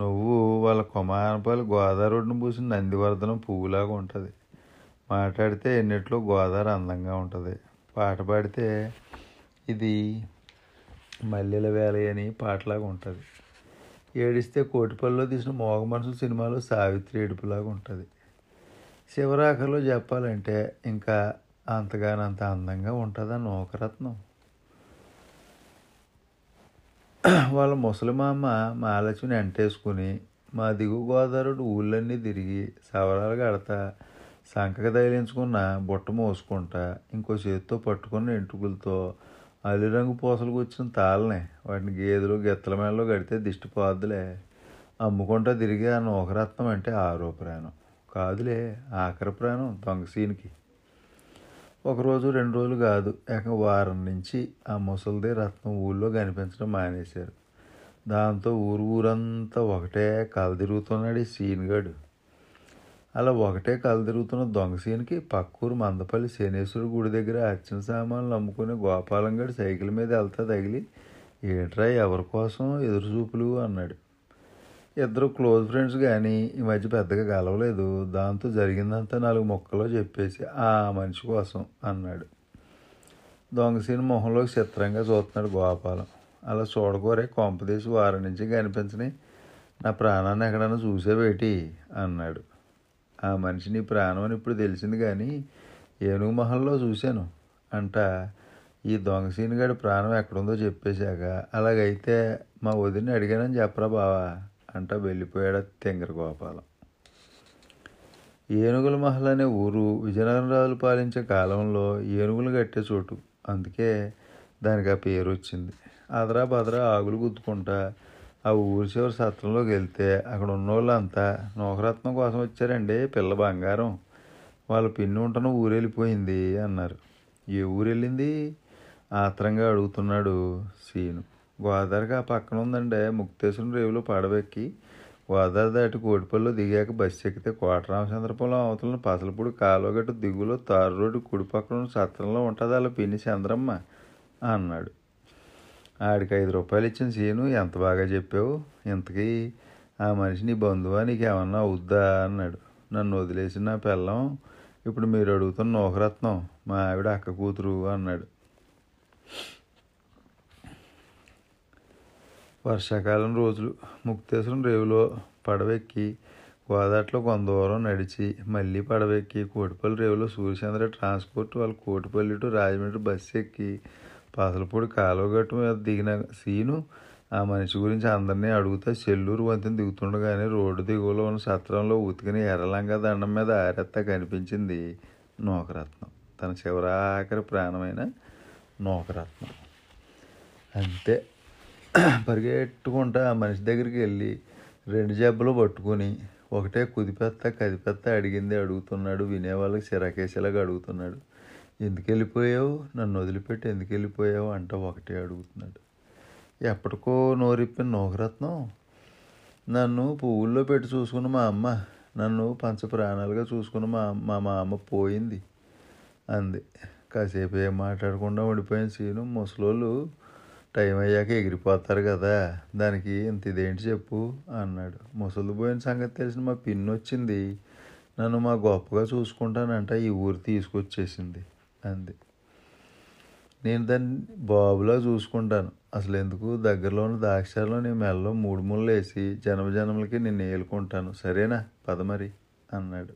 నువ్వు వాళ్ళ కొమానపాలు గోదావరిని పూసిన నందివర్ధనం పువ్వులాగా ఉంటుంది. మాట్లాడితే ఎన్నిట్లో గోదావరి అందంగా ఉంటుంది. పాట పాడితే ఇది మల్లెల వేలయ్య అని పాటలాగా ఉంటుంది. ఏడిస్తే కోటిపల్లిలో తీసిన మోగ మనుషుల సినిమాలో సావిత్రి ఏడుపులాగా ఉంటుంది. శివరాఖలో చెప్పాలంటే ఇంకా అంతగానంత అందంగా ఉంటుంది ఆ నూకరత్నం. వాళ్ళ ముసలిమామ్మ మహాలక్ష్మిని ఎంటేసుకుని మా దిగువ గోదావరి ఊళ్ళన్నీ తిరిగి సవరాలు కడతా సంకకు తగిలించుకున్న బుట్ట మోసుకుంటా ఇంకో చేతితో పట్టుకున్న ఎంటుకులతో అల్లిరంగు పూసలకు వచ్చిన తాళ్ళనే వాటిని గేదెలు గెత్తల మేళలో కడితే దిష్టి పాదులే అమ్ముకుంటా తిరిగి ఆ నూకరత్నం అంటే ఆరో ప్రాణం కాదులే ఆఖరి ప్రాణం దొంగసీనికి. ఒకరోజు రెండు రోజులు కాదు ఏక వారం నుంచి ఆ ముసలిదే రత్నం ఊళ్ళో కనిపించడం మానేశారు. దాంతో ఊరు ఊరంతా ఒకటే కల తిరుగుతున్నాడు ఈ సీన్గాడు. అలా ఒకటే కల తిరుగుతున్న దొంగ సీన్కి పక్కూరు మందపల్లి శనేశ్వరుడు గుడి దగ్గర అచ్చిన సామాన్లు అమ్ముకునే గోపాలంగాడు సైకిల్ మీద వెళ్తా తగిలి ఏట్రా ఎవరి కోసం ఎదురుచూపులు అన్నాడు. ఇద్దరు క్లోజ్ ఫ్రెండ్స్ కానీ ఈ మధ్య పెద్దగా కలవలేదు. దాంతో జరిగిందంతా నాలుగు మొక్కలో చెప్పేసి ఆ మనిషి కోసం అన్నాడు. దొంగసీని మొహంలోకి చిత్రంగా చూస్తున్నాడు గోపాలం. అలా చూడకోరే కొంపదేశి వారం నుంచి కనిపించని నా ప్రాణాన్ని ఎక్కడన్నా చూసేవేటి అన్నాడు. ఆ మనిషి నీ ప్రాణం అని ఇప్పుడు తెలిసింది కానీ ఏనుగు మొహంలో చూశాను అంట. ఈ దొంగసీని గడి ప్రాణం ఎక్కడుందో చెప్పేశాక అలాగైతే మా వదిని అడిగానని చెప్పరా బావా అంట వెళ్ళిపోయాడు తెంగర గోపాలం. ఏనుగుల మహల్ అనే ఊరు విజయనగరం రాజులు పాలించే కాలంలో ఏనుగులు కట్టే చోటు, అందుకే దానికి ఆ పేరు వచ్చింది. అదరా బదరా ఆగులు గుద్దుకుంటా ఆ ఊరి చివరి సత్రంలోకి వెళ్తే అక్కడ ఉన్నోళ్ళంతా నూకరత్నం కోసం వచ్చారండి పిల్ల బంగారం వాళ్ళ పిన్ని ఉంటను ఊరు వెళ్ళిపోయింది అన్నారు. ఏ ఊరు వెళ్ళింది ఆత్రంగా అడుగుతున్నాడు సీను. గోదావరికి ఆ పక్కన ఉందంటే ముక్తేశ్వరం రేవులో పడవెక్కి గోదావరి దాటి కోటిపల్లిలో దిగాక బస్సు ఎక్కితే కోటరామచంద్రపురం అవతలను పసలపూడి కాలువగట్టు దిగులో తారు రోడ్డు కుడి పక్కన ఉన్న సత్రంలో ఉంటుంది అలా పిన్ని చంద్రమ్మ అన్నాడు. ఆడికి ఐదు రూపాయలు ఇచ్చిన సీను ఎంత బాగా చెప్పావు, ఇంతకీ ఆ మనిషి నీ బంధువా నీకు ఏమన్నా అవుద్దా అన్నాడు. నన్ను వదిలేసిన నా పిల్లం ఇప్పుడు మీరు అడుగుతున్న నూకరత్నం మా ఆవిడ అక్క కూతురు అన్నాడు. వర్షాకాలం రోజులు ముక్తేశ్వరం రేవులో పడవెక్కి గోదాట్లో కొంత దూరం నడిచి మళ్ళీ పడవెక్కి కోటిపల్లి రేవులో సూర్యచంద్ర ట్రాన్స్పోర్ట్ వాళ్ళు కోటిపల్లి టు రాజమండ్రి బస్సు ఎక్కి పాసలపూడి కాలువగట్టు మీద దిగిన సీను ఆ మనిషి గురించి అందరినీ అడుగుతా చెల్లూరు వంతెన దిగుతుండగానే రోడ్డు దిగువలో ఉన్న సత్రంలో ఉతికిన ఎర్రలంగా దండం మీద ఆరెత్త కనిపించింది నూకరత్నం, తన చివరాఖరి ప్రాణమైన నూకరత్నం. అంతే పరిగెట్టుకుంటా ఆ మనిషి దగ్గరికి వెళ్ళి రెండు జబ్బులు పట్టుకుని ఒకటే కుదిపెత్త కదిపెత్త అడిగింది అడుగుతున్నాడు. వినేవాళ్ళకి సిరాకేసేలాగా అడుగుతున్నాడు. ఎందుకు వెళ్ళిపోయావు, నన్ను వదిలిపెట్టి ఎందుకు వెళ్ళిపోయావు అంట ఒకటే అడుగుతున్నాడు. ఎప్పటికో నోరిప్పిన నూకరత్నం నన్ను పువ్వుల్లో పెట్టి చూసుకున్న మా అమ్మ, నన్ను పంచ ప్రాణాలుగా చూసుకున్న మా మా మా అమ్మ పోయింది అంది. కాసేపు ఏం మాట్లాడకుండా ఉండిపోయిన సీను ముసలోళ్ళు టైం అయ్యాక ఎగిరిపోతారు కదా దానికి ఇంత ఇదేంటి చెప్పు అన్నాడు. ముసలిపోయిన సంగతి తెలిసిన మా పిన్ని వచ్చింది నన్ను మా గొప్పగా చూసుకుంటానంట ఈ ఊరు తీసుకొచ్చేసింది అంది. నేను దాన్ని బాబులా చూసుకుంటాను అసలు ఎందుకు దగ్గరలో ఉన్న దాక్షాలలో నీ మెల్లో మూడు ముళ్ళు వేసి జన్మజన్మలకి నేను ఏలుకుంటాను సరేనా పదమరి అన్నాడు.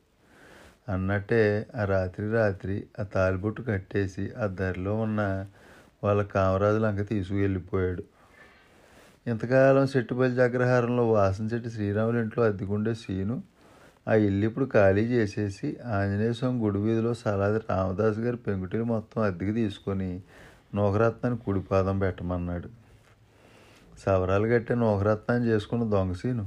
అన్నట్టే ఆ రాత్రి రాత్రి ఆ తాలిబొట్టు కట్టేసి ఆ దరిలో ఉన్న వాళ్ళ కామరాజులు అంక తీసుకువెళ్ళిపోయాడు. ఇంతకాలం చెట్టుపల్లి జగ్రహారంలో వాసన చెట్టు శ్రీరాములు ఇంట్లో అద్దెకుండే సీను ఆ ఇల్లు ఇప్పుడు ఖాళీ చేసేసి ఆంజనేయ స్వామి గుడి వీధిలో సలాది రామదాస్ గారి పెంకుటిని మొత్తం అద్దెకి తీసుకొని నూకరత్నాన్ని కుడిపాదం పెట్టమన్నాడు. సవరాలు కట్టే నూకరత్నాన్ని చేసుకున్న దొంగ సీను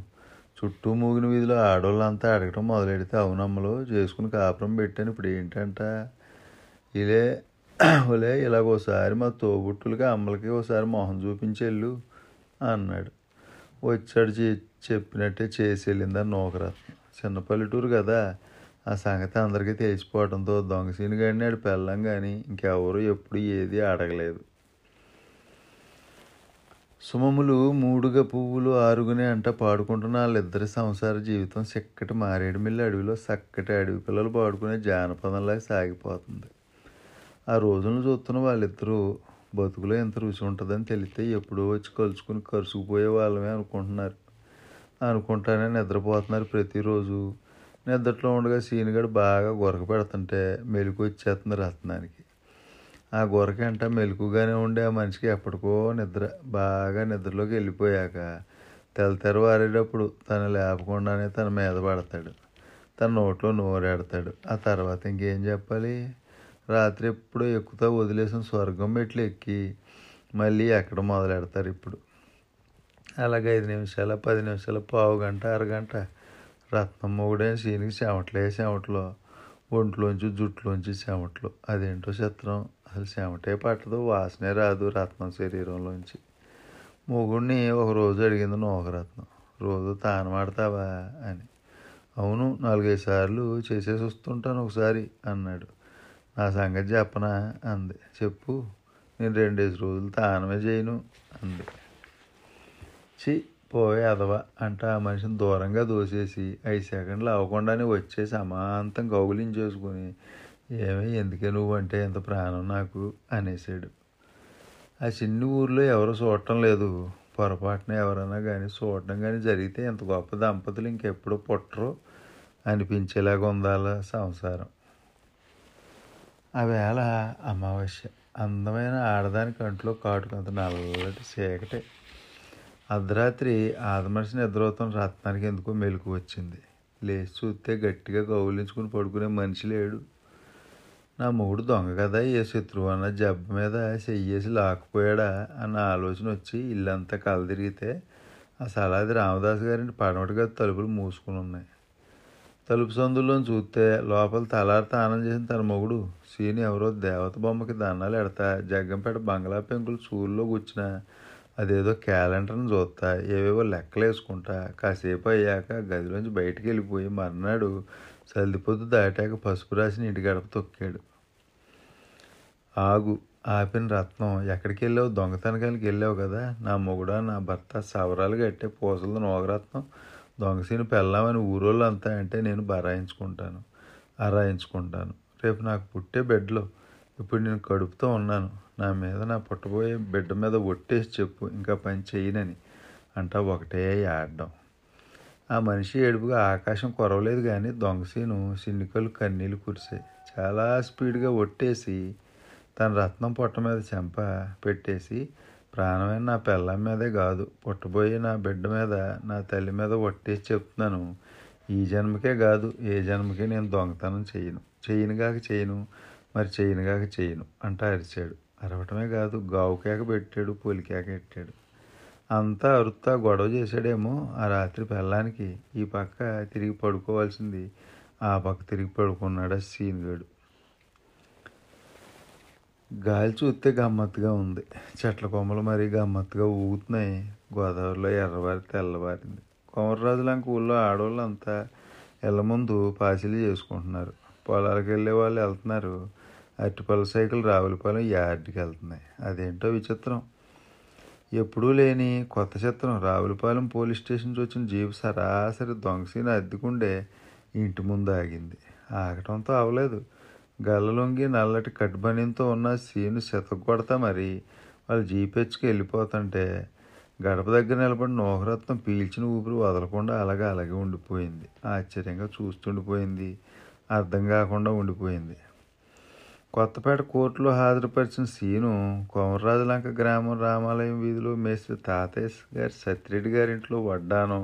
చుట్టూ మూగిన వీధిలో ఆడవాళ్ళంతా అడగటం మొదలెడితే అవునమ్మలో చేసుకుని కాపురం పెట్టాను ఇప్పుడు ఏంటంట ఇలే ఓలే ఇలాగోసారి మా తోబుట్టులకి అమ్మలకి ఒకసారి మొహం చూపించి వెళ్ళు అన్నాడు. వచ్చాడు చే చెప్పినట్టే చేసి వెళ్ళిందని నూకరత్నం. చిన్న పల్లెటూరు కదా ఆ సంగతి అందరికీ తెలిసిపోవడంతో దొంగసీని కానీ ఆడు పెళ్ళం కానీ ఇంకెవరూ ఎప్పుడు ఏది అడగలేదు. సుమములు మూడుగా పువ్వులు ఆరుగునే అంట పాడుకుంటున్న వాళ్ళిద్దరి సంసార జీవితం చిక్కటి మారేడుమిల్లి అడవిలో చక్కటి అడవి పిల్లలు పాడుకునే జానపదంలా సాగిపోతుంది. ఆ రోజులను చూస్తున్న వాళ్ళిద్దరూ బతుకులో ఎంత రుచి ఉంటుందని తెలిస్తే ఎప్పుడో వచ్చి కలుసుకుని కరుసుకుపోయే వాళ్ళమే అనుకుంటున్నారు అనుకుంటానే నిద్రపోతున్నారు. ప్రతిరోజు నిద్రలో ఉండగా సీనుగాడు బాగా గొరక పెడుతుంటే మెలకు వచ్చేస్తుంది రత్నానికి. ఆ గొరక అంట మెలకుగానే ఉండే ఆ మనిషికి ఎప్పటికో నిద్ర బాగా నిద్రలోకి వెళ్ళిపోయాక తెల్లతెరవ ఆరేటప్పుడు తను లేపకుండానే తన మీద పడతాడు, తన నోట్లో నోరాడతాడు. ఆ తర్వాత ఇంకేం చెప్పాలి? రాత్రి ఎప్పుడో ఎక్కుతా వదిలేసిన స్వర్గం మెట్లు ఎక్కి మళ్ళీ ఎక్కడ మొదలెడతారు ఇప్పుడు. అలాగే ఐదు నిమిషాల పది నిమిషాల పావు గంట అరగంట రత్నం మొగుడైన సీనికి చెమటలే చెమటలో, ఒంట్లోంచి జుట్లోంచి చెమటలు. అదేంటో చిత్రం, అసలు చెమటే పట్టదు, వాసనే రాదు రత్నం శరీరంలోంచి. మొగుడిని ఒకరోజు అడిగింది నోకరత్నం, రోజు తాను మాడతావా అని. అవును, నాలుగైదు సార్లు చేసేసి వస్తుంటాను ఒకసారి అన్నాడు. నా సంగతి చెప్పనా అంది. చెప్పు. నేను రెండేసి రోజులు తానమే చేయను అంది. చి పోయే అదవా అంటే ఆ మనిషిని దూరంగా దోసేసి ఐదు సెకండ్లు అవ్వకుండానే వచ్చేసి అమాంతం కౌగులించేసుకుని ఏమీ ఎందుకే నువ్వంటే ఎంత ప్రాణం నాకు అనేసాడు. ఆ చిన్న ఊర్లో ఎవరు చూడటం లేదు, పొరపాటున ఎవరైనా కానీ చూడటం కానీ జరిగితే ఎంత గొప్ప దంపతులు ఇంకెప్పుడు పుట్టరు అనిపించేలాగా ఉండాలి సంసారం. ఆ వేళ అమావాస్య, అందమైన ఆడదాని కంట్లో కాటుకంత నల్లటి చీకటే. అర్ధరాత్రి ఆదమనిషి నిద్రవుతున్న రత్నానికి ఎందుకో మెలకు వచ్చింది. లేచి చూస్తే గట్టిగా కౌలించుకుని పడుకునే మనిషి లేడు. నా మొగుడు దొంగ కదా, ఏ శత్రువు అన్న జబ్బ మీద చెయ్యేసి లాక్కుపోయాడా అన్న ఆలోచన వచ్చి ఇల్లంతా కలదిరిగితే ఆ సలాది రామదాస్ గారిని పడమటిగా తలుపులు మూసుకుని ఉన్నాయి. తలుపు సందుల్లో చూస్తే లోపల తలారితో ఆనందం చేసిన తన మొగుడు సీని ఎవరో దేవత బొమ్మకి దండాలు ఎడతా జగ్గంపేట బంగ్లా పెంకులు చూరులో కూర్చున్న అదేదో క్యాలెండర్ని చూస్తా ఏవేవో లెక్కలు వేసుకుంటా కాసేపు అయ్యాక గదిలోంచి బయటికి వెళ్ళిపోయి మర్నాడు చల్లిపోతు దాటాక పసుపు రాసిన ఇంటి గడప తొక్కాడు. ఆగు ఆపిన రత్నం, ఎక్కడికి వెళ్ళావు? దొంగతనకానికి వెళ్ళావు కదా. నా మొగుడా నా భర్త సవరాలు కట్టే పూసలతో నోగరత్నం దొంగసీని పెళ్ళామని ఊరోళ్ళు అంతా అంటే నేను బరాయించుకుంటాను అరాయించుకుంటాను. రేపు నాకు పుట్టే బిడ్డలో ఇప్పుడు నేను కడుపుతో ఉన్నాను, నా మీద నా పుట్టబోయే బిడ్డ మీద ఒట్టేసి చెప్పు ఇంకా పని చేయనని అంట ఒకటే ఆడడం. ఆ మనిషి ఏడుపుగా ఆకాశం కొరవలేదు కానీ దొంగసీను సిన్నికలు కన్నీళ్ళు కురిసాయి. చాలా స్పీడ్గా ఒట్టేసి తన రత్నం పొట్ట మీద చెంప పెట్టేసి ప్రాణమైన నా పిల్లం మీదే కాదు పుట్టబోయే నా బిడ్డ మీద నా తల్లి మీద ఒట్టేసి చెప్తున్నాను, ఈ జన్మకే కాదు ఏ జన్మకే నేను దొంగతనం చేయను, చేయనుగాక చేయను మరి చేయనుగాక చేయను అంటా అరిచాడు. అరవటమే కాదు గావు కేక పెట్టాడు, పొలికేక పెట్టాడు, అంతా అరుతా గొడవ చేశాడేమో. ఆ రాత్రి పెళ్ళానికి ఈ పక్క తిరిగి పడుకోవాల్సింది ఆ పక్క తిరిగి పడుకున్నాడు ఆ సీనుగాడు. గాలి చూస్తే గమ్మత్తుగా ఉంది, చెట్ల కొమ్మలు మరీ గమ్మత్తుగా ఊగుతున్నాయి. గోదావరిలో ఎర్రవారి తెల్లవారింది. కొమరరాజులంక ఊళ్ళో ఆడవాళ్ళు అంతా ఎల్ల ముందు పాసిలు చేసుకుంటున్నారు. పొలాలకు వెళ్ళే వాళ్ళు వెళ్తున్నారు, అరటిపళ్ళ సైకిల్ రావులపాలెం యార్డ్కి వెళ్తున్నాయి. అదేంటో విచిత్రం, ఎప్పుడూ లేని కొత్త చిత్రం. రావులపాలెం పోలీస్ స్టేషన్ నుంచి వచ్చిన జీపు సరాసరి దొంగసీని అద్దెకుండే ఇంటి ముందు ఆగింది. ఆగటంతో అవలేదు, గల్లలొంగి నల్లటి కట్టుబనీతో ఉన్న సీను శతకొడతా మరి వాళ్ళు జీపెచ్చుకు వెళ్ళిపోతుంటే గడప దగ్గర నిలబడిన నోహరత్నం పీల్చిన ఊపిరి వదలకుండా అలాగే అలాగే ఉండిపోయింది. ఆశ్చర్యంగా చూస్తుండిపోయింది, అర్థం కాకుండా ఉండిపోయింది. కొత్తపేట కోర్టులో హాజరుపరిచిన సీను కొమరరాజులంక గ్రామం రామాలయం వీధిలో మేస్త్రి తాతయ్య గారి సత్యరెడ్డి గారింట్లో వడ్డానం,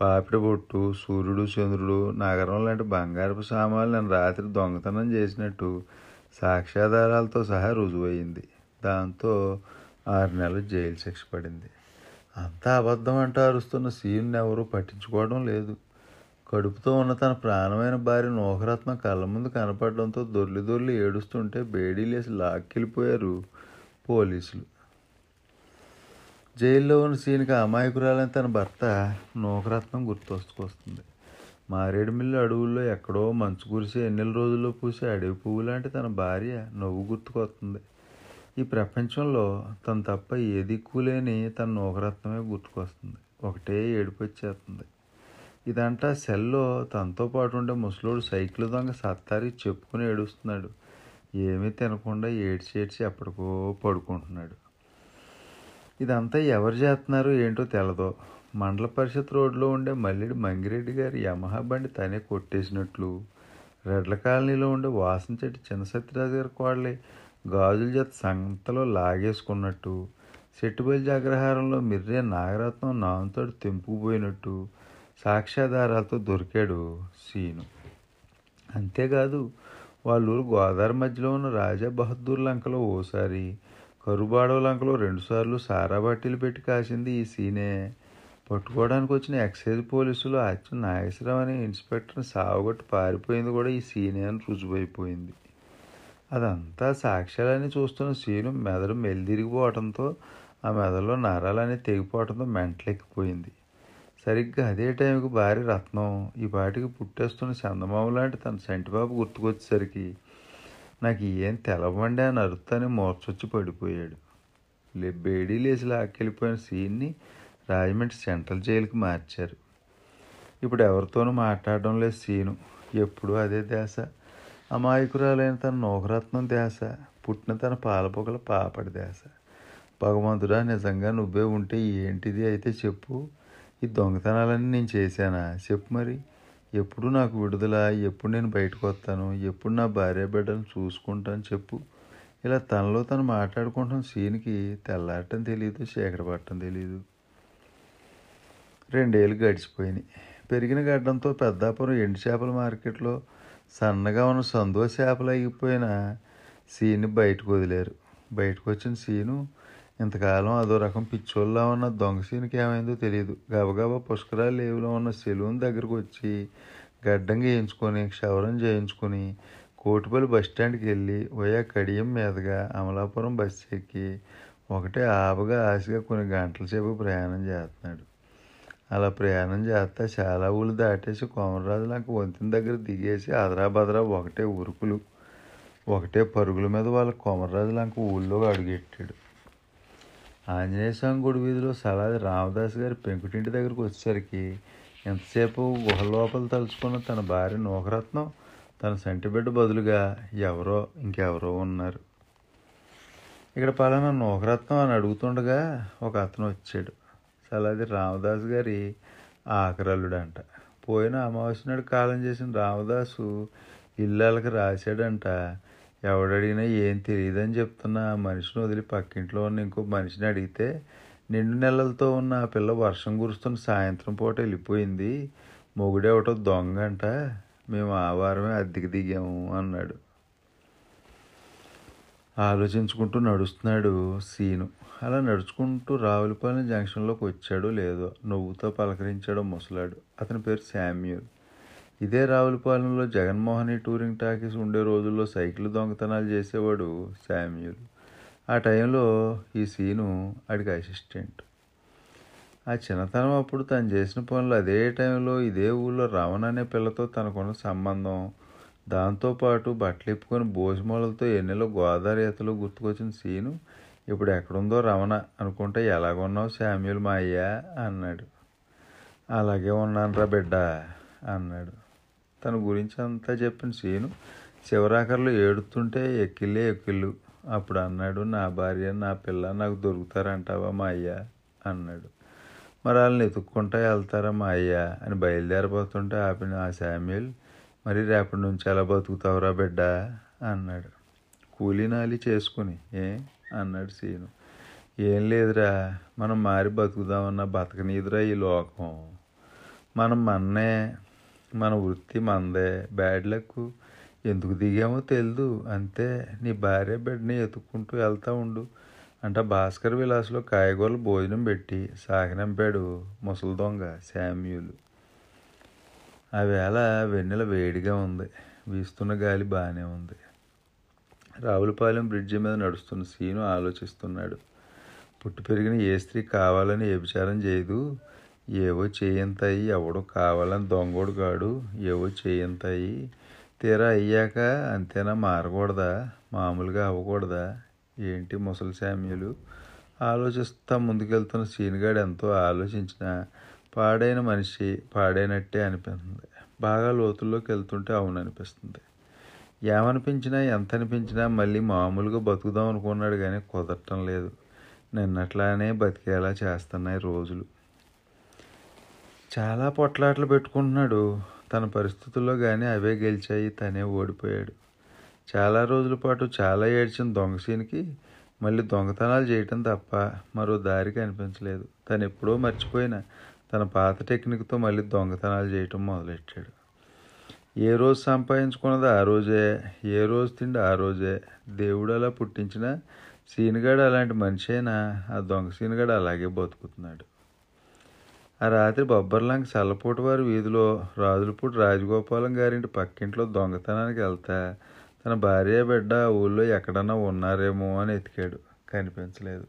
పాపిడి బొట్టు, సూర్యుడు చంద్రుడు, నగరం లాంటి బంగారపు సామాన్లు నేను రాత్రి దొంగతనం చేసినట్టు సాక్ష్యాధారాలతో సహా రుజువయింది. దాంతో ఆరు నెలలు జైలు శిక్ష పడింది. అంతా అబద్ధం అంటూ అరుస్తున్న సీనుని ఎవరూ పట్టించుకోవడం లేదు. కడుపుతో ఉన్న తన ప్రాణమైన భార్య నోకరత్నం కళ్ళ ముందు కనపడడంతో దొర్లి దొర్లి ఏడుస్తుంటే బేడీలేసి లాక్కెళ్ళిపోయారు పోలీసులు. జైల్లో ఉన్న సీన్కి అమాయకురాలని తన భర్త నోకరత్నం గుర్తొస్తుంది. మారేడుమిల్లి అడవుల్లో ఎక్కడో మంచు కురిసి ఎన్నెల రోజుల్లో పూసే అడవి పువ్వు లాంటి తన భార్య నవ్వు గుర్తుకొస్తుంది. ఈ ప్రపంచంలో తను తప్ప ఏ దిక్కులేని తన నూకరత్నమే గుర్తుకొస్తుంది, ఒకటే ఏడుపు వచ్చేస్తుంది. ఇదంటా సెల్లో తనతో పాటు ఉండే ముసలోడు సైకిల్ దొంగ సత్తారి చెప్పుకుని ఏడుస్తున్నాడు. ఏమీ తినకుండా ఏడ్చి ఏడ్చి ఎప్పటికో పడుకుంటున్నాడు. ఇదంతా ఎవరు చేస్తున్నారు ఏంటో తెలదో. మండల పరిషత్ రోడ్లో ఉండే మల్లెడి మంగిరెడ్డి గారి యమహా బండి తనే కొట్టేసినట్లు, రెడ్ల కాలనీలో ఉండే వాసన చెట్టు చిన్న సత్యరాజు గారి కోడలి గాజుల జత సంతలో లాగేసుకున్నట్టు, సెట్టుబల్ జాగ్రహారంలో మిర్రే నాగరత్నం నాంతోడు తెంపుకుపోయినట్టు సాక్ష్యాధారాలతో దొరికాడు సీను. అంతేకాదు, వాళ్ళూరు గోదావరి మధ్యలో ఉన్న రాజా బహదూర్ లంకలో ఓసారి, కరుబాడవ లంకలో రెండుసార్లు సారా బాటిలు పెట్టి కాసింది ఈ సీనే. పట్టుకోవడానికి వచ్చిన ఎక్సైజ్ పోలీసులు అచ్చ నాగేశ్వరరావు అనే ఇన్స్పెక్టర్ని సావుగొట్టి పారిపోయింది కూడా ఈ సీనే అని రుజువైపోయింది. అదంతా సాక్ష్యాలని చూస్తున్న సీను మెదడు మెల్లిదిరిగిపోవడంతో, ఆ మెదడులో నరాలనే తెగిపోవడంతో మెంటలెక్కిపోయింది. సరిగ్గా అదే టైంకి భార్య రత్నం ఈ పాటికి పుట్టేస్తున్న చందమామ లాంటి తన సంటిబాబు గుర్తుకొచ్చేసరికి నాకు ఏం తెలవండి అని అరుతానే మోర్చొచ్చి పడిపోయాడు. బేడీ లేచి లాక్కెళ్ళిపోయిన సీన్ని రాజమండ్రి సెంట్రల్ జైలుకి మార్చారు. ఇప్పుడు ఎవరితోనూ మాట్లాడడం లేదు సీను. ఎప్పుడూ అదే దేశ, అమాయకురాలైన తన నూకరత్నం దేశ, పుట్టిన తన పాలపొగల పాపడి దేశ. భగవంతుడా, నిజంగా నువ్వే ఉంటే ఏంటిది అయితే చెప్పు, ఈ దొంగతనాలన్నీ నేను చేశానా చెప్పు, మరి ఎప్పుడు నాకు విడుదల, ఎప్పుడు నేను బయటకు వస్తాను, ఎప్పుడు నా భార్య బిడ్డను చూసుకుంటాను చెప్పు. ఇలా తనలో తను మాట్లాడుకుంటాం సీన్కి తెల్లారటం తెలియదు, చీకటపడటం తెలియదు. రెండేళ్ళు గడిచిపోయినాయి. పెరిగిన గడ్డంతో పెద్దాపురం ఎండు చేపల మార్కెట్లో సన్నగా ఉన్న సందో చేపలు అయిపోయిన సీన్ని బయటకు వదిలేరు. బయటకు వచ్చిన సీను ఇంతకాలం అదో రకం పిచ్చోళ్ళ ఉన్న దొంగ సీన్కి ఏమైందో తెలియదు. గబగబా పుష్కరాలు లేవులో ఉన్న సెలూన్ దగ్గరకు వచ్చి గడ్డం వేయించుకొని క్షవరం చేయించుకొని కోటిపల్లి బస్టాండ్కి వెళ్ళి వయా కడియం మీదుగా అమలాపురం బస్సు ఎక్కి ఒకటే ఆపగా ఆశగా కొన్ని గంటల సేపు ప్రయాణం చేస్తున్నాడు. అలా ప్రయాణం చేస్తా చాలా ఊళ్ళు దాటేసి కోమరాజు నాకు వంతెన దగ్గర దిగేసి అదరాబదరా ఒకటే ఉరుకులు, ఒకటే పరుగుల మీద వాళ్ళ కోమరాజు నాకు ఊళ్ళోకి అడుగెట్టాడు. ఆంజనేయ స్వామి గుడి వీధిలో సలాది రామదాస్ గారి పెంకుటింటి దగ్గరకు వచ్చేసరికి ఎంతసేపు గుహ లోపల తలుచుకున్న తన భార్య నూకరత్నం, తన సంటిబిడ్డ బదులుగా ఎవరో ఇంకెవరో ఉన్నారు. ఇక్కడ పలానా నూకరత్నం అని అడుగుతుండగా ఒక అతను వచ్చాడు. సలాది రామదాస్ గారి ఆకరల్లుడు అంట. పోయిన అమావాస్య నాడు కాలం చేసిన రామదాసు ఇల్లాలకి రాశాడంట. ఎవడడిగినా ఏం తెలియదని చెప్తున్నా మనిషిని వదిలి పక్కింట్లో ఉన్న ఇంకో మనిషిని అడిగితే, నిండు నెలలతో ఉన్న ఆ పిల్ల వర్షం కురుస్తున్న సాయంత్రం పూట వెళ్ళిపోయింది, మొగుడేవటో దొంగ అంట, మేము ఆ వారమే అద్దెకి దిగాము అన్నాడు. ఆలోచించుకుంటూ నడుస్తున్నాడు సీను. అలా నడుచుకుంటూ రావులపాలెం జంక్షన్లోకి వచ్చాడో లేదో నవ్వుతో పలకరించాడో ముసలాడు. అతని పేరు శామ్యూల్. ఇదే రావులపాలెంలో జగన్మోహన్ టూరింగ్ టాకీస్ ఉండే రోజుల్లో సైకిల్ దొంగతనాలు చేసేవాడు శామ్యూల్. ఆ టైంలో ఈ సీను ఆడికి అసిస్టెంట్. ఆ చిన్నతనం అప్పుడు తను చేసిన పనులు అదే టైంలో ఇదే ఊళ్ళో రమణ అనే పిల్లతో తనకున్న సంబంధం, దాంతోపాటు బట్టలు ఇప్పుకొని భోజమూలతో ఎన్నెలో గోదావరి ఈతలో గుర్తుకొచ్చిన సీను ఇప్పుడు ఎక్కడుందో రమణ అనుకుంటే, ఎలాగున్నావు శామ్యూల్ మా అయ్యా అన్నాడు. అలాగే ఉన్నానరా బిడ్డ అన్నాడు. తన గురించి అంతా చెప్పిన సీను చివరాఖరులో ఏడుతుంటే ఎక్కిళ్ళే ఎక్కిళ్ళు. అప్పుడు అన్నాడు, నా భార్య నా పిల్ల నాకు దొరుకుతారంటావా మా అయ్యా అన్నాడు. మరి వాళ్ళని ఎతుక్కుంటా వెళ్తారా మా అయ్యా అని బయలుదేరిపోతుంటే ఆపిన ఆ శామ్యూల్, మరి రేపటి నుంచి ఎలా బతుకుతావురా బిడ్డ అన్నాడు. కూలీనాలి చేసుకుని ఏ అన్నాడు సీను. ఏం లేదురా, మనం మారి బతుకుదామన్నా బతకనీదురా ఈ లోకం, మనం మన్నే, మన వృత్తి మందే, బ్యాడ్ లక్, ఎందుకు దిగామో తెలియదు అంతే. నీ భార్య బిడ్డని ఎత్తుక్కుంటూ వెళ్తా ఉండు అంట భాస్కర్ విలాస్లో కాయగూరలు భోజనం పెట్టి సాగనంపాడు ముసలి దొంగ శామ్యూల్. ఆ వేళ వెన్నెల వేడిగా ఉంది, వీస్తున్న గాలి బాగానే ఉంది. రావులపాలెం బ్రిడ్జి మీద నడుస్తున్న సీను ఆలోచిస్తున్నాడు. పుట్టి పెరిగిన ఏ స్త్రీ కావాలని ఏ విచారం చేయదు, ఏవో చేయంతాయి, ఎవడో కావాలని దొంగోడు కాడు, ఏవో చేయంతాయి, తీరా అయ్యాక అంతేనా, మారకూడదా, మామూలుగా అవ్వకూడదా, ఏంటి ముసలి శామ్యులు ఆలోచిస్తా ముందుకెళ్తున్న సీనుగాడు ఎంతో ఆలోచించినా పాడైన మనిషి పాడైనట్టే అనిపిస్తుంది. బాగా లోతుల్లోకి వెళ్తుంటే అవుననిపిస్తుంది. ఏమనిపించినా ఎంత అనిపించినా మళ్ళీ మామూలుగా బతుకుదాం అనుకున్నాడు, కానీ కుదరటం లేదు. నిన్నట్లానే బతికేలా చేస్తున్నాయి రోజులు. చాలా పొట్లాట్లు పెట్టుకుంటున్నాడు. తన పరిస్థితుల్లో కానీ అవే గెలిచాయి, తనే ఓడిపోయాడు. చాలా రోజుల పాటు చాలా ఏడ్చిన దొంగ సీన్కి మళ్ళీ దొంగతనాలు చేయటం తప్ప మరో దారి కనిపించలేదు. తను ఎప్పుడో మర్చిపోయిన తన పాత టెక్నిక్తో మళ్ళీ దొంగతనాలు చేయటం మొదలెట్టాడు. ఏ రోజు సంపాదించుకున్నది ఆ రోజే, ఏ రోజు తిండి ఆ రోజే. దేవుడు అలా పుట్టించిన సీనుగాడు అలాంటి మనిషి అయినా ఆ దొంగ సీనుగాడు అలాగే బతుకుతున్నాడు. ఆ రాత్రి బొబ్బర్లాంక చల్లపూట వారి వీధిలో రాజులపూటి రాజగోపాలం గారింటి పక్కింట్లో దొంగతనానికి వెళ్తా తన భార్య బిడ్డ ఊళ్ళో ఎక్కడన్నా ఉన్నారేమో అని ఎతికాడు, కనిపించలేదు.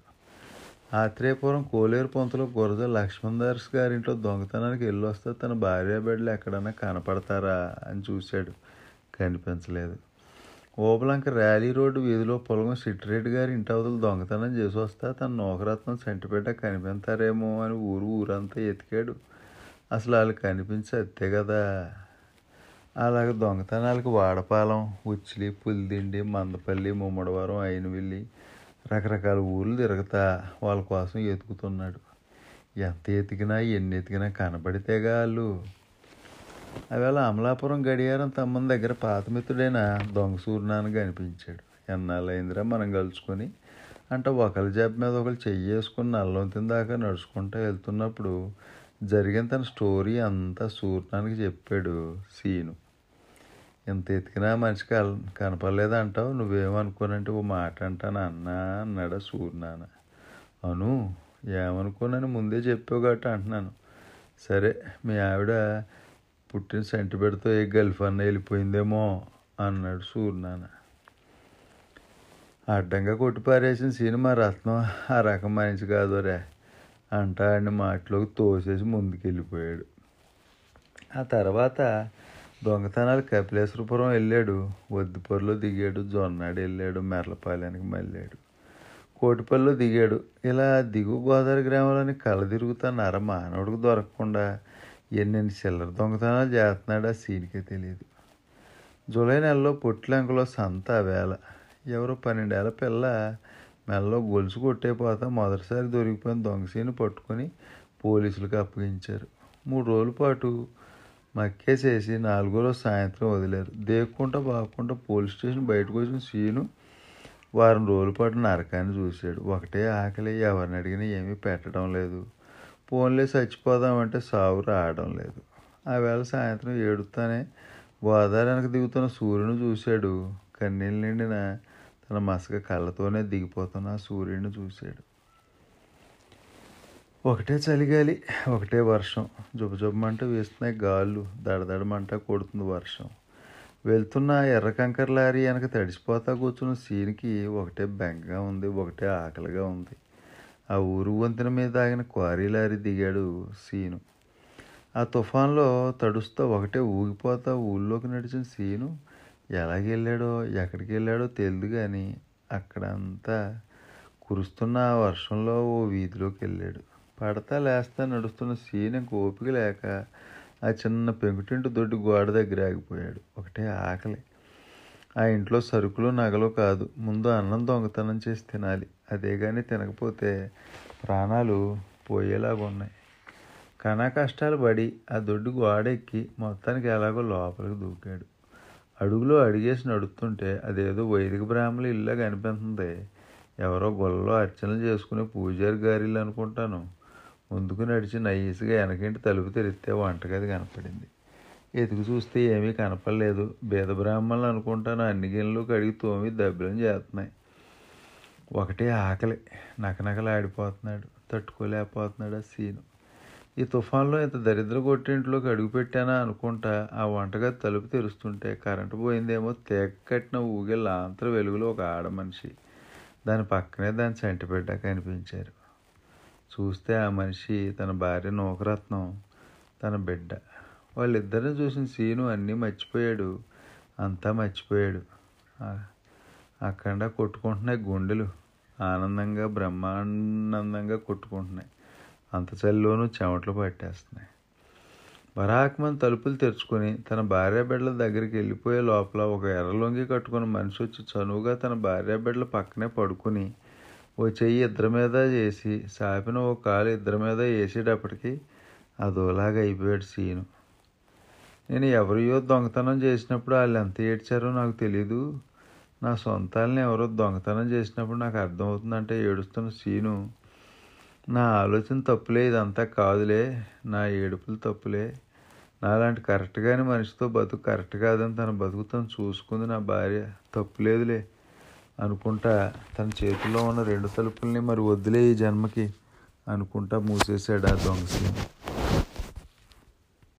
ఆత్రేయపురం కోలేరు పొంతలో గురజ లక్ష్మణదాస్ గారింట్లో దొంగతనానికి వెళ్ళి వస్తే తన భార్య బిడ్డలు ఎక్కడన్నా కనపడతారా అని చూశాడు, కనిపించలేదు. ఓబలంక ర్యాలీ రోడ్డు వీధిలో పొలగం సిట్టిరెడ్డి గారి ఇంటి అవతల దొంగతనం చేసి వస్తా తన నోకరత్నం సెంటిపెట్ట కనిపిస్తారేమో అని ఊరు ఊరంతా ఎతికాడు. అసలు వాళ్ళు కనిపించి అత్తే కదా. అలాగే దొంగతనాలకు వాడపాలెం, ఉచ్చిలి, పులిదిండి, మందపల్లి, ముమ్మడవరం, అయినవిల్లి రకరకాల ఊర్లు తిరగతా వాళ్ళ కోసం ఎతుకుతున్నాడు. ఎంత ఎతికినా ఎన్ని ఎతికినా కనబడితేగా వాళ్ళు. అవేళ అమలాపురం గడియారం తమ్మన దగ్గర పాతమిత్రుడైన దొంగ సూర్యనాన్నగా అనిపించాడు. ఎన్నాళ్ళైందిరా మనం కలుసుకొని అంటే ఒకరి జాబ్ మీద ఒకరు చెయ్యి వేసుకుని నల్లొంతిన దాకా నడుచుకుంటూ వెళ్తున్నప్పుడు జరిగిన తన స్టోరీ అంతా సూర్యనాన్నకి చెప్పాడు సీను. ఎంత ఎతికినా మనిషి కల కనపడలేదంటావు నువ్వేమనుకోనంటే ఓ మాట అంటాను అన్నా అన్నాడు సూర్యనాన్న. అవును ఏమనుకోనని ముందే చెప్పావు కాబట్టి అంటున్నాను. సరే మీ ఆవిడ పుట్టిన సెంటిబెడ్తో ఏ గల్ఫ్ అన్న వెళ్ళిపోయిందేమో అన్నాడు సూర్యనాన్న. అడ్డంగా కొట్టిపారేసిన సినిమా రత్నం ఆ రకం మనిషి కాదురే అంట ఆయన మాటలోకి తోసేసి ముందుకెళ్ళిపోయాడు. ఆ తర్వాత దొంగతనాలు కపిలేశ్వరపురం వెళ్ళాడు, వద్దుపల్లిలో దిగాడు, జొన్నాడు వెళ్ళాడు, మెర్లపాలెనికి మళ్ళాడు, కోటిపల్లిలో దిగాడు. ఇలా దిగువ గోదావరి గ్రామాలని కలదిరుగుతా నర మానవుడికి దొరకకుండా ఎన్నెన్ని చిల్లర దొంగతనాలు చేస్తున్నాడా సీనికే తెలియదు. జూలై నెలలో పొట్లంకలో సంత. వేళ ఎవరో పన్నెండేళ్ల పిల్ల మెల్లో గొలుసు కొట్టేపోతా మొదటిసారి దొరికిపోయిన దొంగ సీని పట్టుకొని పోలీసులకు అప్పగించారు. మూడు రోజుల పాటు మక్కేసేసి నాలుగో రోజు సాయంత్రం వదిలేరు. దేక్కుంటా బాగుంటా పోలీస్ స్టేషన్ బయటకు వచ్చిన సీను వారం రోజుల పాటు నరకాన్ని చూశాడు. ఒకటే ఆకలి, ఎవరిని అడిగినా ఏమీ పెట్టడం లేదు. ఫోన్లే చచ్చిపోదామంటే సావు రావడం లేదు. ఆ వేళ సాయంత్రం ఏడుతానే గోదావరికి దిగుతున్న సూర్యుని చూశాడు. కన్నీళ్ళు నిండిన తన మసక కళ్ళతోనే దిగిపోతున్న సూర్యుని చూశాడు. ఒకటే చలిగాలి, ఒకటే వర్షం. జుబజుబమంట వేస్తున్నాయి గాళ్ళు, దడదడమంట కొడుతుంది వర్షం. వెళ్తున్న ఎర్ర కంకర లారీ వెనక తడిసిపోతా కూర్చున్న సీన్కి ఒకటే బెంగగా ఉంది, ఒకటే ఆకలిగా ఉంది. ఆ ఊరు వంతెన మీద ఆగిన క్వారీ లారీ దిగాడు సీను. ఆ తుఫాన్లో తడుస్తా ఒకటే ఊగిపోతా ఊళ్ళోకి నడిచిన సీను ఎలాగెళ్ళాడో ఎక్కడికి వెళ్ళాడో తెలియదు, కానీ అక్కడంతా కురుస్తున్న ఆ వర్షంలో ఓ వీధిలోకి వెళ్ళాడు. పడతా లేస్తా నడుస్తున్న సీను ఇంక ఓపిక లేక ఆ చిన్న పెంకుటింటి దొడ్డు గోడ దగ్గర ఆగిపోయాడు. ఒకటే ఆకలి. ఆ ఇంట్లో సరుకులు నగలు కాదు, ముందు అన్నం దొంగతనం చేసి తినాలి. అదే కానీ తినకపోతే ప్రాణాలు పోయేలాగున్నాయి. కనా కష్టాలు పడి ఆ దొడ్డు గోడ ఎక్కి మొత్తానికి ఎలాగో లోపలికి దూకాడు. అడుగులో అడిగేసి నడుస్తుంటే అదేదో వైదిక బ్రాహ్మణ ఇల్లు కనిపిస్తుంది. ఎవరో గొల్లలో అర్చనలు చేసుకునే పూజారి గారిల్లు అనుకుంటాను. ముందుకు నడిచి నైస్గా వెనకేంటి తలుపు తెరిస్తే వంటగది కనపడింది. ఎదుగు చూస్తే ఏమీ కనపడలేదు. బీద బ్రాహ్మణులు అనుకుంటాను అన్ని గిన్నెలు కడిగి తోమి దబ్బిలం చేస్తున్నాయి. ఒకటే ఆకలి, నకనకలాడిపోతున్నాడు, తట్టుకోలేకపోతున్నాడు ఆ సీను. ఈ తుఫాన్లో ఇంత దరిద్ర కొట్టింట్లోకి అడుగుపెట్టానా అనుకుంటా ఆ వంటగది తలుపు తెరుస్తుంటే కరెంటు పోయిందేమో తేగ కట్టిన ఊగే లాంతర వెలుగులో ఒక ఆడ మనిషి, దాని పక్కనే దాన్ని సెంటిపెట్ట కనిపించారు. చూస్తే ఆ మనిషి తన భార్య నోకరత్నం, తన బిడ్డ. వాళ్ళిద్దరిని చూసిన సీను అన్నీ మర్చిపోయాడు, అంతా మర్చిపోయాడు. అక్కడ కొట్టుకుంటున్నాయి గుండెలు, ఆనందంగా బ్రహ్మానందంగా కొట్టుకుంటున్నాయి. అంత చలిలోనూ చెమటలు పట్టేస్తున్నాయి. బరాక్మన్ తలుపులు తెరుచుకొని తన భార్య బిడ్డల దగ్గరికి వెళ్ళిపోయే లోపల ఒక ఎర్రలొంగి కట్టుకుని మనిషి వచ్చి చనువుగా తన భార్య బిడ్డల పక్కనే పడుకుని ఓ చెయ్యి ఇద్దరి మీద వేసి సాపిన ఓ కాలు ఇద్దరి మీద వేసేటప్పటికి అదోలాగా అయిపోయాడు సీను. నేను ఎవరియో దొంగతనం చేసినప్పుడు వాళ్ళు ఎంత ఏడ్చారో నాకు తెలీదు. నా సొంతాలని ఎవరో దొంగతనం చేసినప్పుడు నాకు అర్థమవుతుందంటే ఏడుస్తున్న సీను, నా ఆలోచన తప్పులే, ఇదంతా కాదులే, నా ఏడుపులు తప్పులే, నాలాంటి కరెక్ట్ కాని మనిషితో బతుకు కరెక్ట్ కాదని తన బతుకు తను చూసుకుంది నా భార్య, తప్పులేదులే అనుకుంటా తన చేతిలో ఉన్న రెండు తలుపుల్ని మరి వద్దులే ఈ జన్మకి అనుకుంటా మూసేశాడు ఆ దొంగ.